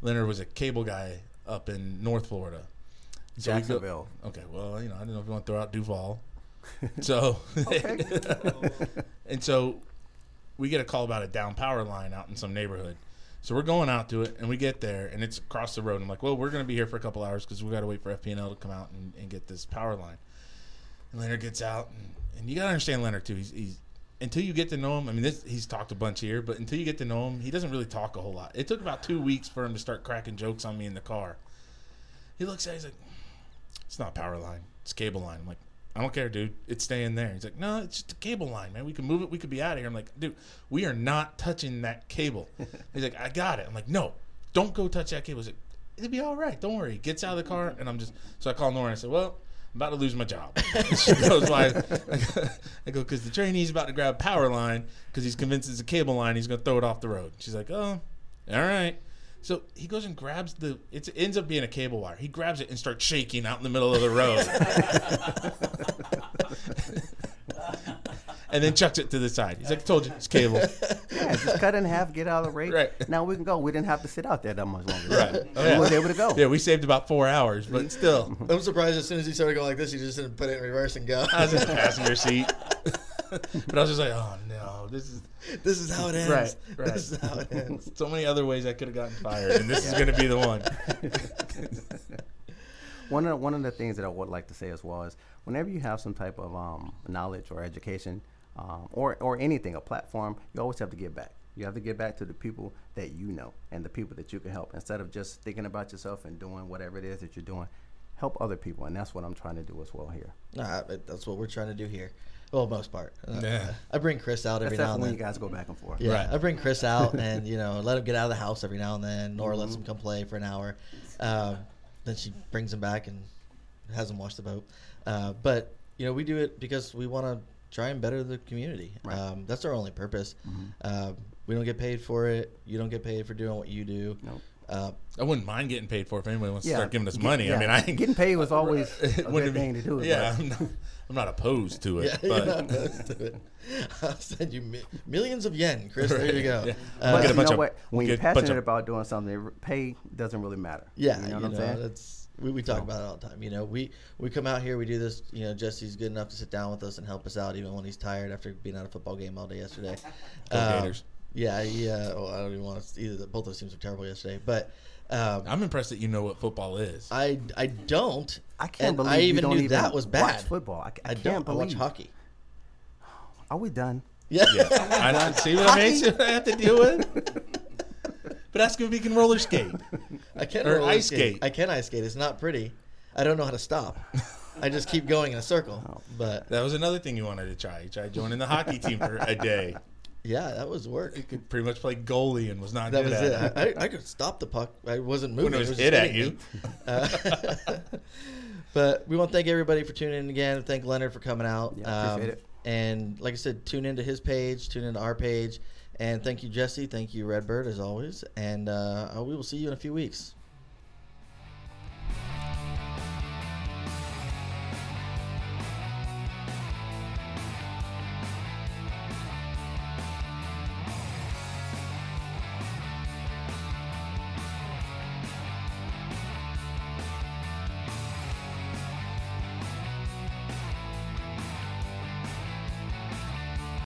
Leonard was a cable guy up in North Florida. So Jacksonville. Go, okay, well, you know, I didn't know if you want to throw out Duval. So, and so we get a call about a down power line out in some neighborhood. So we're going out to it, and we get there, and it's across the road. I'm like, well, we're going to be here for a couple hours because we got to wait for F P and L to come out and, and get this power line. And Leonard gets out, and, and you got to understand Leonard, too. He's, he's until you get to know him, I mean, this, he's talked a bunch here, but until you get to know him, he doesn't really talk a whole lot. It took about two weeks for him to start cracking jokes on me in the car. He looks at it, he's like, it's not power line. It's cable line. I'm like, I don't care, dude. It's staying there. He's like, no, it's just a cable line, man. We can move it. We could be out of here. I'm like, dude, we are not touching that cable. He's like, I got it. I'm like, no, don't go touch that cable. He's like, it'll be all right. Don't worry. He gets out of the car, and I'm just – so I call Nora, and I said, well, I'm about to lose my job. She goes, like, I go, because the trainee's about to grab power line because he's convinced it's a cable line. He's going to throw it off the road. She's like, oh, all right. So he goes and grabs the – it ends up being a cable wire. He grabs it and starts shaking out in the middle of the road. And then chucks it to the side. He's like, I told you, it's cable. Yeah, just cut in half, get out of the way. Right. Now we can go. We didn't have to sit out there that much longer. Right. Oh, yeah. We were able to go. Yeah, we saved about four hours, but still. I'm surprised as soon as he started going like this, he just didn't put it in reverse and go. I was in the passenger seat. But I was just like, oh, no, this is this is how it ends. Right, right. This is how it ends. So many other ways I could have gotten fired, and this yeah. is going to be the one. one of the, one of the things that I would like to say as well is whenever you have some type of um, knowledge or education um, or or anything, a platform, you always have to give back. You have to get back to the people that you know and the people that you can help. Instead of just thinking about yourself and doing whatever it is that you're doing, help other people. And that's what I'm trying to do as well here. Uh, that's what we're trying to do here. Well, most part. Uh, yeah. I bring Chris out every that's now and then. When you guys go back and forth. Yeah, right. I bring Chris out and, you know, let him get out of the house every now and then. Nora mm-hmm. lets him come play for an hour. Uh, then she brings him back and has him wash the boat. Uh, but, you know, we do it because we want to try and better the community. Right. Um, that's our only purpose. Mm-hmm. Uh, we don't get paid for it. You don't get paid for doing what you do. Nope. Uh, I wouldn't mind getting paid for it if anybody wants yeah, to start giving us get, money. Yeah. I mean, I getting paid was always a good thing to do. It, yeah, I'm not, I'm not opposed to it. Yeah, but. You're not opposed to it. I'll send you mi- millions of yen, Chris. Right. There you go. Yeah. Uh, but you know of, what? When you're passionate about doing something, pay doesn't really matter. Yeah, you know what you I'm know, saying? That's, we we talk so. about it all the time. You know, we we come out here, we do this. You know, Jesse's good enough to sit down with us and help us out, even when he's tired after being at a football game all day yesterday. um, Gators. Yeah, yeah. Well, I don't even want to. Either both those teams were terrible yesterday, but um, I'm impressed that you know what football is. I, I don't. I can't believe I even you don't knew even that was bad. Watch football. I, I, I can't don't. Believe. I watch hockey. Are we done? Yeah. yeah. I don't see what hockey? I mean. I have to deal with. But ask him if he can roller skate. I can't or roller ice skate. skate. I can ice skate. It's not pretty. I don't know how to stop. I just keep going in a circle. Oh. But that was another thing you wanted to try. You tried joining the hockey team for a day. Yeah, that was work. You could pretty much play goalie and was not that good was at it. it. I, I could stop the puck. I wasn't moving. When it was, it was hit at you. Uh, but we want to thank everybody for tuning in again. Thank Leonard for coming out. Yeah, appreciate um, it. And like I said, tune into his page, tune into our page. And thank you, Jesse. Thank you, Redbird, as always. And uh, we will see you in a few weeks.